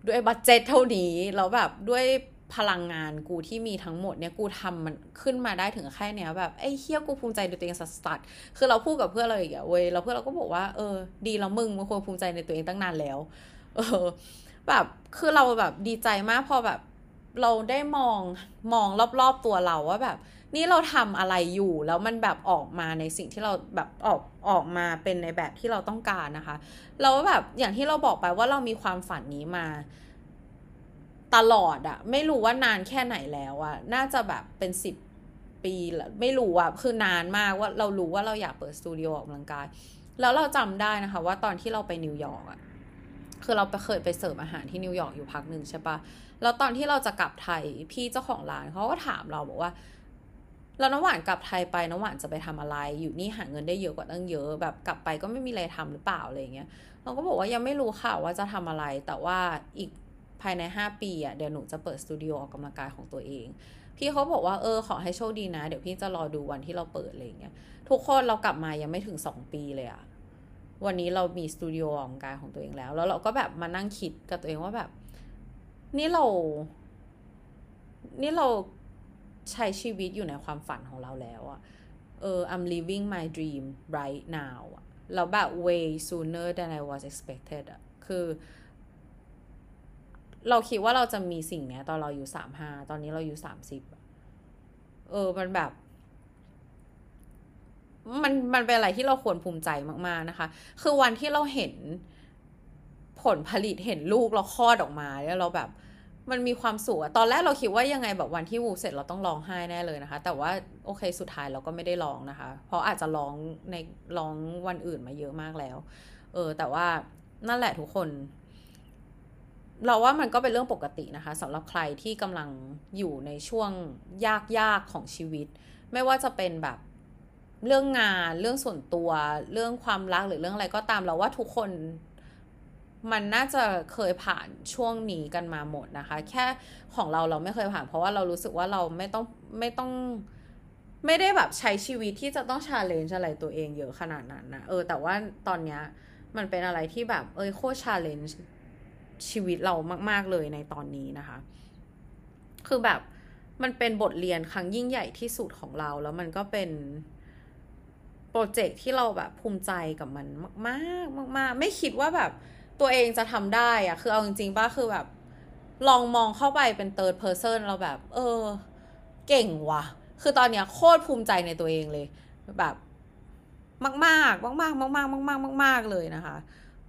ด้วยบัดเจ็ตเท่านี้แล้วแบบด้วยพลังงานกูที่มีทั้งหมดเนี่ยกูทำมันขึ้นมาได้ถึงแค่เนี้ยแบบไอ้เหี้ยกูภูมิใจในตัวเองสัสๆคือเราพูดกับเพื่อนเราอย่างเงี้ยเว้ยเราเพื่อนเราก็บอกว่าเออดีแล้วมึงมึงควรภูมิใจในตัวเองตั้งนานแล้วเออแบบคือเราแบบดีใจมากพอแบบเราได้มองมองรอบๆตัวเราว่าแบบนี่เราทำอะไรอยู่แล้วมันแบบออกมาในสิ่งที่เราแบบออกออกมาเป็นในแบบที่เราต้องการนะคะเราแบบอย่างที่เราบอกไปว่าเรามีความฝันนี้มาตลอดอะไม่รู้ว่านานแค่ไหนแล้วอะน่าจะแบบเป็นสิบปีแล้วไม่รู้อะคือนานมากว่าเรารู้ว่าเราอยากเปิดสตูดิโอออกกำลังกายแล้วเราจำได้นะคะว่าตอนที่เราไปนิวยอร์กอะคือเราไปเคยไปเสิร์ฟอาหารที่นิวยอร์กอยู่พักหนึ่งใช่ปะแล้วตอนที่เราจะกลับไทยพี่เจ้าของร้านเขาก็ถามเราบอกว่าแล้วน้ำหวานกลับไทยไปน้ำหวานจะไปทำอะไรอยู่นี่หาเงินได้เยอะกว่าตั้งเยอะแบบกลับไปก็ไม่มีอะไรทำหรือเปล่าอะไรเงี้ยเราก็บอกว่ายังไม่รู้ค่ะว่าจะทำอะไรแต่ว่าอีกภายในห้าปีอ่ะเดี๋ยวหนูจะเปิดสตูดิโอออกกำลังกายของตัวเองพี่เขาบอกว่าเออขอให้โชคดีนะเดี๋ยวพี่จะรอดูวันที่เราเปิดอะไรเงี้ยทุกคนเรากลับมายังไม่ถึงสองปีเลยอ่ะวันนี้เรามีสตูดิโอออกกำลังกายของตัวเองแล้วแล้วเราก็แบบมานั่งคิดกับตัวเองว่าแบบนี่เรานี่เราใช้ชีวิตอยู่ในความฝันของเราแล้วอ่ะเออ I'm living my dream right now อ่ะแล้วแบบ way sooner than I was expected อ่ะคือเราคิดว่าเราจะมีสิ่งเนี้ยตอนเราอยู่สามสิบห้าตอนนี้เราอยู่สามสิบเออมันแบบมันมันเป็นอะไรที่เราควรภูมิใจมากๆนะคะคือวันที่เราเห็นผลผลิตเห็นลูกเราคลอดออกมาแล้วเราแบบมันมีความสุขอะตอนแรกเราคิดว่ายังไงแบบวันที่วูเสร็จเราต้องร้องไห้แน่เลยนะคะแต่ว่าโอเคสุดท้ายเราก็ไม่ได้ร้องนะคะเพราะอาจจะร้องในร้องวันอื่นมาเยอะมากแล้วเออแต่ว่านั่นแหละทุกคนเราว่ามันก็เป็นเรื่องปกตินะคะสำหรับใครที่กำลังอยู่ในช่วงยากๆของชีวิตไม่ว่าจะเป็นแบบเรื่องงานเรื่องส่วนตัวเรื่องความรักหรือเรื่องอะไรก็ตามเราว่าทุกคนมันน่าจะเคยผ่านช่วงนี้กันมาหมดนะคะแค่ของเราเราไม่เคยผ่านเพราะว่าเรารู้สึกว่าเราไม่ต้องไม่ต้องไม่ได้แบบใช้ชีวิตที่จะต้อง challenge อะไรตัวเองเยอะขนาดนั้นนะเออแต่ว่าตอนเนี้ยมันเป็นอะไรที่แบบเออโคตร challenge ชีวิตเรามากๆเลยในตอนนี้นะคะคือแบบมันเป็นบทเรียนครั้งยิ่งใหญ่ที่สุดของเราแล้วมันก็เป็นโปรเจกต์ที่เราแบบภูมิใจกับมันมากๆมากๆไม่คิดว่าแบบตัวเองจะทำได้อะคือเอาจริงๆป่ะคือแบบลองมองเข้าไปเป็น third person เราแบบเออเก่งว่ะคือตอนเนี้ยโคตรภูมิใจในตัวเองเลยแบบมากๆมากๆมากๆมากๆมากๆเลยนะคะ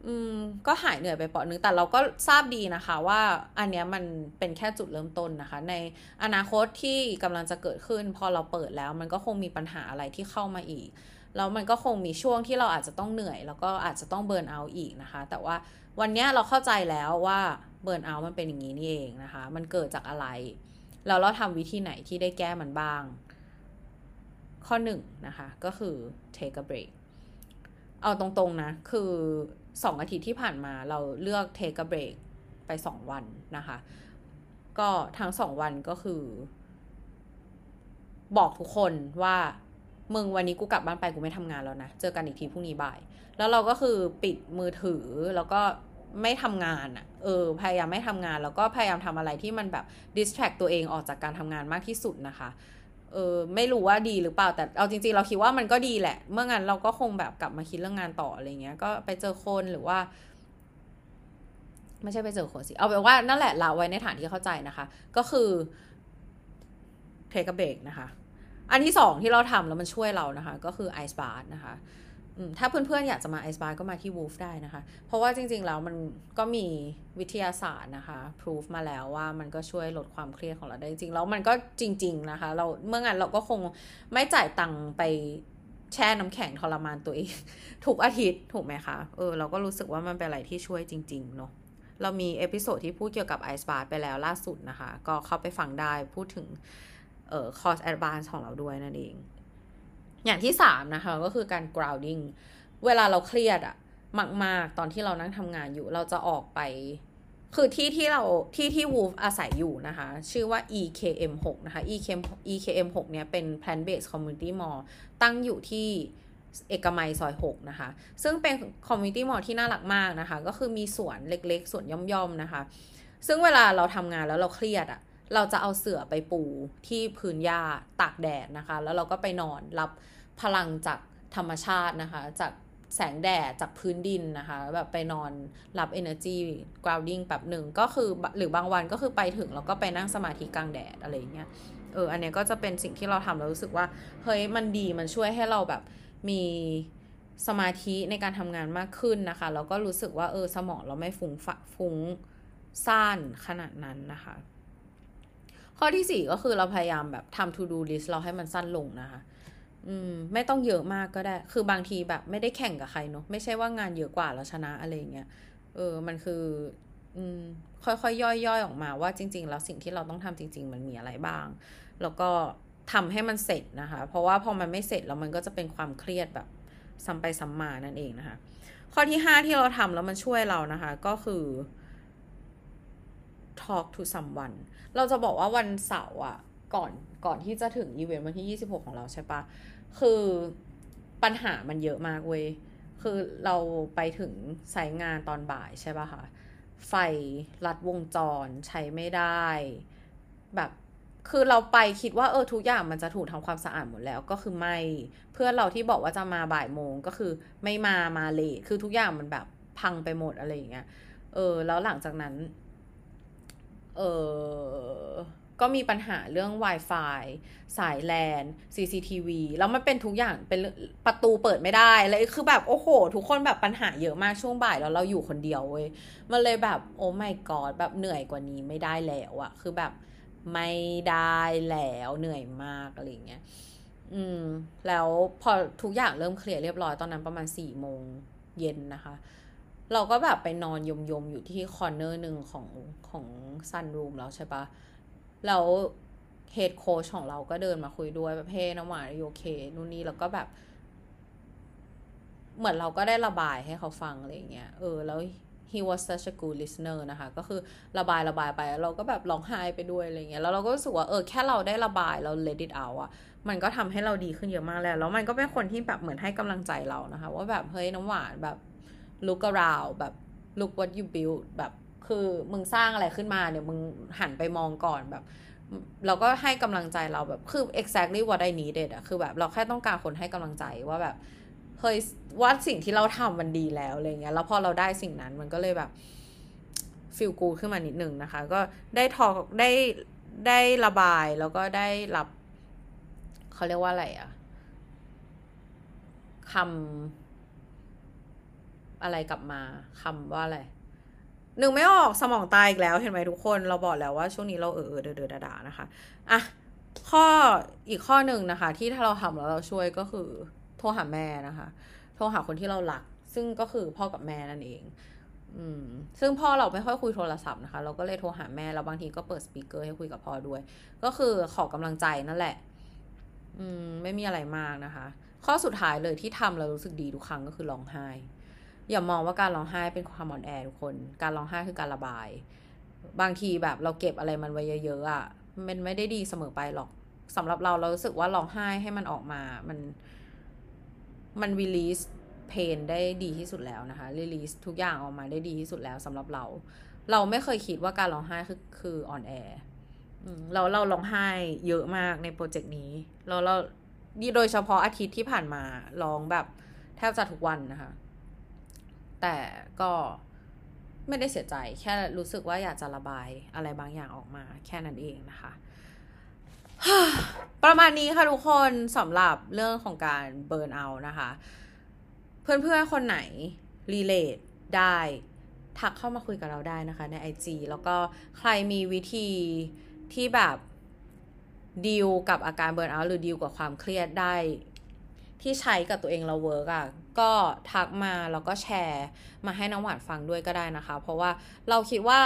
อืมก็หายเหนื่อยไปเปาะนึงแต่เราก็ทราบดีนะคะว่าอันเนี้ยมันเป็นแค่จุดเริ่มต้นนะคะในอนาคตที่กำลังจะเกิดขึ้นพอเราเปิดแล้วมันก็คงมีปัญหาอะไรที่เข้ามาอีกแล้วมันก็คงมีช่วงที่เราอาจจะต้องเหนื่อยแล้วก็อาจจะต้องเบิร์นเอาท์อีกนะคะแต่ว่าวันนี้เราเข้าใจแล้วว่าเบิร์นเอาท์มันเป็นอย่างนี้นี่เองนะคะมันเกิดจากอะไรแล้วเราทำวิธีไหนที่ได้แก้มันบ้างข้อหนึ่งนะคะก็คือ take a break เอาตรงๆนะคือสองอาทิตย์ที่ผ่านมาเราเลือก take a break ไปสองวันนะคะก็ทั้งสองวันก็คือบอกทุกคนว่ามึงวันนี้กูกลับบ้านไปกูไม่ทำงานแล้วนะเจอกันอีกทีพรุ่งนี้บ่ายแล้วเราก็คือปิดมือถือแล้วก็ไม่ทำงานอ่ะเออพยายามไม่ทำงานแล้วก็พยายามทำอะไรที่มันแบบ distract ตัวเองออกจากการทำงานมากที่สุดนะคะเออไม่รู้ว่าดีหรือเปล่าแต่เอาจริงๆเราคิดว่ามันก็ดีแหละเมื่องั้นเราก็คงแบบกลับมาคิดเรื่องงานต่ออะไรเงี้ยก็ไปเจอคนหรือว่าไม่ใช่ไปเจอคนสิเอาเป็นว่านั่นแหละละไว้ในฐานที่เข้าใจนะคะก็คือเทคเบรกนะคะอันที่สองที่เราทำแล้วมันช่วยเรานะคะก็คือไอซ์บาร์นะคะถ้าเพื่อนๆอยากจะมาไอซ์บาร์ก็มาที่ Wolf ได้นะคะเพราะว่าจริงๆแล้วมันก็มีวิทยาศาสตร์นะคะ proof มาแล้วว่ามันก็ช่วยลดความเครียดของเราได้จริงๆแล้วมันก็จริงๆนะคะเราเมื่อไงเราก็คงไม่จ่ายตังค์ไปแช่น้ำแข็งทรมานตัวเอง ทุกอาทิตย์ถูกไหมคะเออเราก็รู้สึกว่ามันเป็นอะไรที่ช่วยจริงๆเนาะเรามีเอพิโซดที่พูดเกี่ยวกับไอซ์บาร์ไปแล้วล่าสุดนะคะก็เข้าไปฟังได้พูดถึงเอ่อคอร์สแอดวานซ์ของเราด้วยนั่นเองอย่างที่สามนะคะก็คือการ grounding เวลาเราเครียดอะมากๆตอนที่เรานั่งทำงานอยู่เราจะออกไปคือที่ที่เราที่ที่ Wolf อาศัยอยู่นะคะชื่อว่า อี เค เอ็ม หก นะคะ อี เค เอ็ม หก เนี่ยเป็น Plant Based Community Mall ตั้งอยู่ที่เอกมัยซอยหกนะคะซึ่งเป็น Community Mall ที่น่ารักมากนะคะก็คือมีสวนเล็กๆสวนย่อมๆนะคะซึ่งเวลาเราทำงานแล้วเราเครียดอะเราจะเอาเสื่อไปปูที่พื้นหญ้าตากแดดนะคะแล้วเราก็ไปนอนรับพลังจากธรรมชาตินะคะจากแสงแดดจากพื้นดินนะคะแบบไปนอนรับ energy grounding แบบหนึ่งก็คือหรือบางวันก็คือไปถึงแล้วก็ไปนั่งสมาธิกลางแดดอะไรอย่างเงี้ยเอออันเนี้ยก็จะเป็นสิ่งที่เราทำแล้วรู้สึกว่าเฮ้ยมันดีมันช่วยให้เราแบบมีสมาธิในการทำงานมากขึ้นนะคะแล้วก็รู้สึกว่าเออสมองเราไม่ฟุ้งฟุ้งซ่านขนาดนั้นนะคะข้อที่สี่ก็คือเราพยายามแบบทำ to do list เราให้มันสั้นลงนะคะอืมไม่ต้องเยอะมากก็ได้คือบางทีแบบไม่ได้แข่งกับใครเนาะไม่ใช่ว่างานเยอะกว่าแล้วชนะอะไรเงี้ยเออมันคืออืมค่อยๆย่อยๆออกมาว่าจริงๆแล้วสิ่งที่เราต้องทำจริงๆมันมีอะไรบ้างแล้วก็ทำให้มันเสร็จนะคะเพราะว่าพอมันไม่เสร็จแล้วมันก็จะเป็นความเครียดแบบซ้ำไปซ้ำมานั่นเองนะคะข้อที่ห้าที่เราทำแล้วมันช่วยเรานะคะก็คือ talk to someone เราจะบอกว่าวันเสาร์อ่ะก่อนก่อนที่จะถึงอีเวนต์วันที่ยี่สิบหกของเราใช่ปะคือปัญหามันเยอะมากเว้ยคือเราไปถึงสายงานตอนบ่ายใช่ปะคะไฟลัดวงจรใช้ไม่ได้แบบคือเราไปคิดว่าเออทุกอย่างมันจะถูกทำความสะอาดหมดแล้วก็คือไม่เพื่อนเราที่บอกว่าจะมาบ่ายโมงก็คือไม่มามาเลทคือทุกอย่างมันแบบพังไปหมดอะไรอย่างเงี้ยเออแล้วหลังจากนั้นเออก็มีปัญหาเรื่อง Wi-Fi สาย แลน ซี ซี ที วี แล้วมันเป็นทุกอย่างเป็นประตูเปิดไม่ได้เลยคือแบบโอ้โหทุกคนแบบปัญหาเยอะมากช่วงบ่ายแล้วเราอยู่คนเดียวเว้ยมันเลยแบบโอ้ my god แบบเหนื่อยกว่านี้ไม่ได้แล้วอะคือแบบไม่ได้แล้วเหนื่อยมากอะไรอย่างเงี้ยอืมแล้วพอทุกอย่างเริ่มเคลียร์เรียบร้อยตอนนั้นประมาณ สี่โมงเย็นนะคะเราก็แบบไปนอนยมๆอยู่ที่คอร์เนอร์นึงของของซันรูมแล้วใช่ปะแล้วเฮดโค้ชของเราก็เดินมาคุยด้วยแบบเฮ้น้ำหวานโอเคนู่นนี่แล้วก็แบบเหมือนเราก็ได้ระบายให้เขาฟังอะไรอย่างเงี้ยเออแล้ว he was such a good listener นะคะก็คือระบายระบายไปเราก็แบบร้องไห้ไปด้วยอะไรเงี้ยแล้วเราก็รู้สึกว่าเออแค่เราได้ระบายเรา let it out อ่ะมันก็ทำให้เราดีขึ้นเยอะมากแล้วแล้วมันก็เป็นคนที่แบบเหมือนให้กำลังใจเรานะคะว่าแบบเฮ้ยน้ำหวานแบบ look around แบบ look what you build แบบคือมึงสร้างอะไรขึ้นมาเนี่ยมึงหันไปมองก่อนแบบเราก็ให้กำลังใจเราแบบคือ exactly what I needed อะคือแบบเราแค่ต้องการคนให้กำลังใจว่าแบบเฮ้ยว่าสิ่งที่เราทำมันดีแล้วอะไรเงี้ยแล้วพอเราได้สิ่งนั้นมันก็เลยแบบ feel good ขึ้นมานิดนึงนะคะก็ได้ทอได้ได้ระบายแล้วก็ได้รับเขาเรียกว่าอะไรอะคำอะไรกลับมาคำว่าอะไรนึกไม่ออกสมองตายอีกแล้วเห็นไหมทุกคนเราบอกแล้วว่าช่วงนี้เราเออเออเดือดเดือดด่านะคะอ่ะข้ออีกข้อหนึ่งนะคะที่ถ้าเราทำแล้วเราช่วยก็คือโทรหาแม่นะคะโทรหาคนที่เรารักซึ่งก็คือพ่อกับแม่นั่นเองอืมซึ่งพ่อเราไม่ค่อยคุยโทรศัพท์นะคะเราก็เลยโทรหาแม่แล้วบางทีก็เปิดสปีกเกอร์ให้คุยกับพ่อด้วยก็คือขอกำลังใจนั่นแหละ อืมไม่มีอะไรมากนะคะข้อสุดท้ายเลยที่ทำแล้วรู้สึกดีทุกครั้งก็คือร้องไห้อย่ามองว่าการร้องไห้เป็นความอ่อนแอทุกคนการร้องไห้คือการระบายบางทีแบบเราเก็บอะไรมันไว้เยอะๆอ่ะมันไม่ได้ดีเสมอไปหรอกสำหรับเราเรารู้สึกว่าร้องไห้ให้มันออกมามันมันรีลีสเพนได้ดีที่สุดแล้วนะคะรีลีสทุกอย่างออกมาได้ดีที่สุดแล้วสำหรับเราเราไม่เคยคิดว่าการร้องไห้คือคืออ่อนแอเราเราร้องไห้เยอะมากในโปรเจกต์นี้เราเราโดยเฉพาะอาทิตย์ที่ผ่านมาร้องแบบแทบจะทุกวันนะคะแต่ก็ไม่ได้เสียใจแค่รู้สึกว่าอยากจะระบายอะไรบางอย่างออกมาแค่นั้นเองนะคะประมาณนี้ค่ะทุกคนสำหรับเรื่องของการเบิร์นเอาท์นะคะเพื่อนๆคนไหนรีเลทได้ทักเข้ามาคุยกับเราได้นะคะใน ไอ จี แล้วก็ใครมีวิธีที่แบบดีลกับอาการเบิร์นเอาท์หรือดีลกับความเครียดได้ที่ใช้กับตัวเองเราเวิร์กอ่ะก็ทักมาแล้วก็แชร์มาให้น้ำหวานฟังด้วยก็ได้นะคะเพราะว่าเราคิดว่า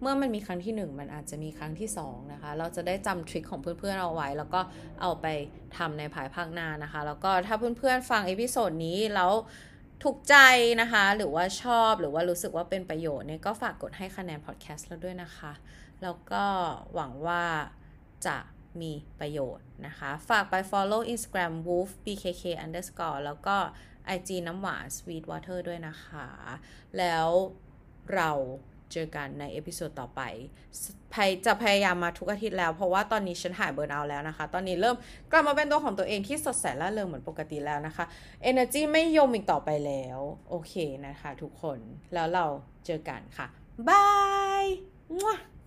เมื่อมันมีครั้งที่หนึ่งมันอาจจะมีครั้งที่สองนะคะเราจะได้จำทริคของเพื่อนๆเอาไว้แล้วก็เอาไปทำในภายภาคหน้านะคะแล้วก็ถ้าเพื่อนๆฟังเอพิโซดนี้แล้วถูกใจนะคะหรือว่าชอบหรือว่ารู้สึกว่าเป็นประโยชน์เนี่ยก็ฝากกดให้คะแนนพอดแคสต์เราด้วยนะคะแล้วก็หวังว่าจะมีประโยชน์นะคะฝากไป follow Instagram wolfbkk underscore แล้วก็ ไอ จี น้ำหวาน sweet water ด้วยนะคะแล้วเราเจอกันในเอพิโซดต่อไปจะพยายามมาทุกอาทิตย์แล้วเพราะว่าตอนนี้ฉันหายเบิร์นเอาท์แล้วนะคะตอนนี้เริ่มกลับมาเป็นตัวของตัวเองที่สดใสร่าเริงเหมือนปกติแล้วนะคะ energy ไม่ยมอีกต่อไปแล้วโอเคนะคะทุกคนแล้วเราเจอกันค่ะบาย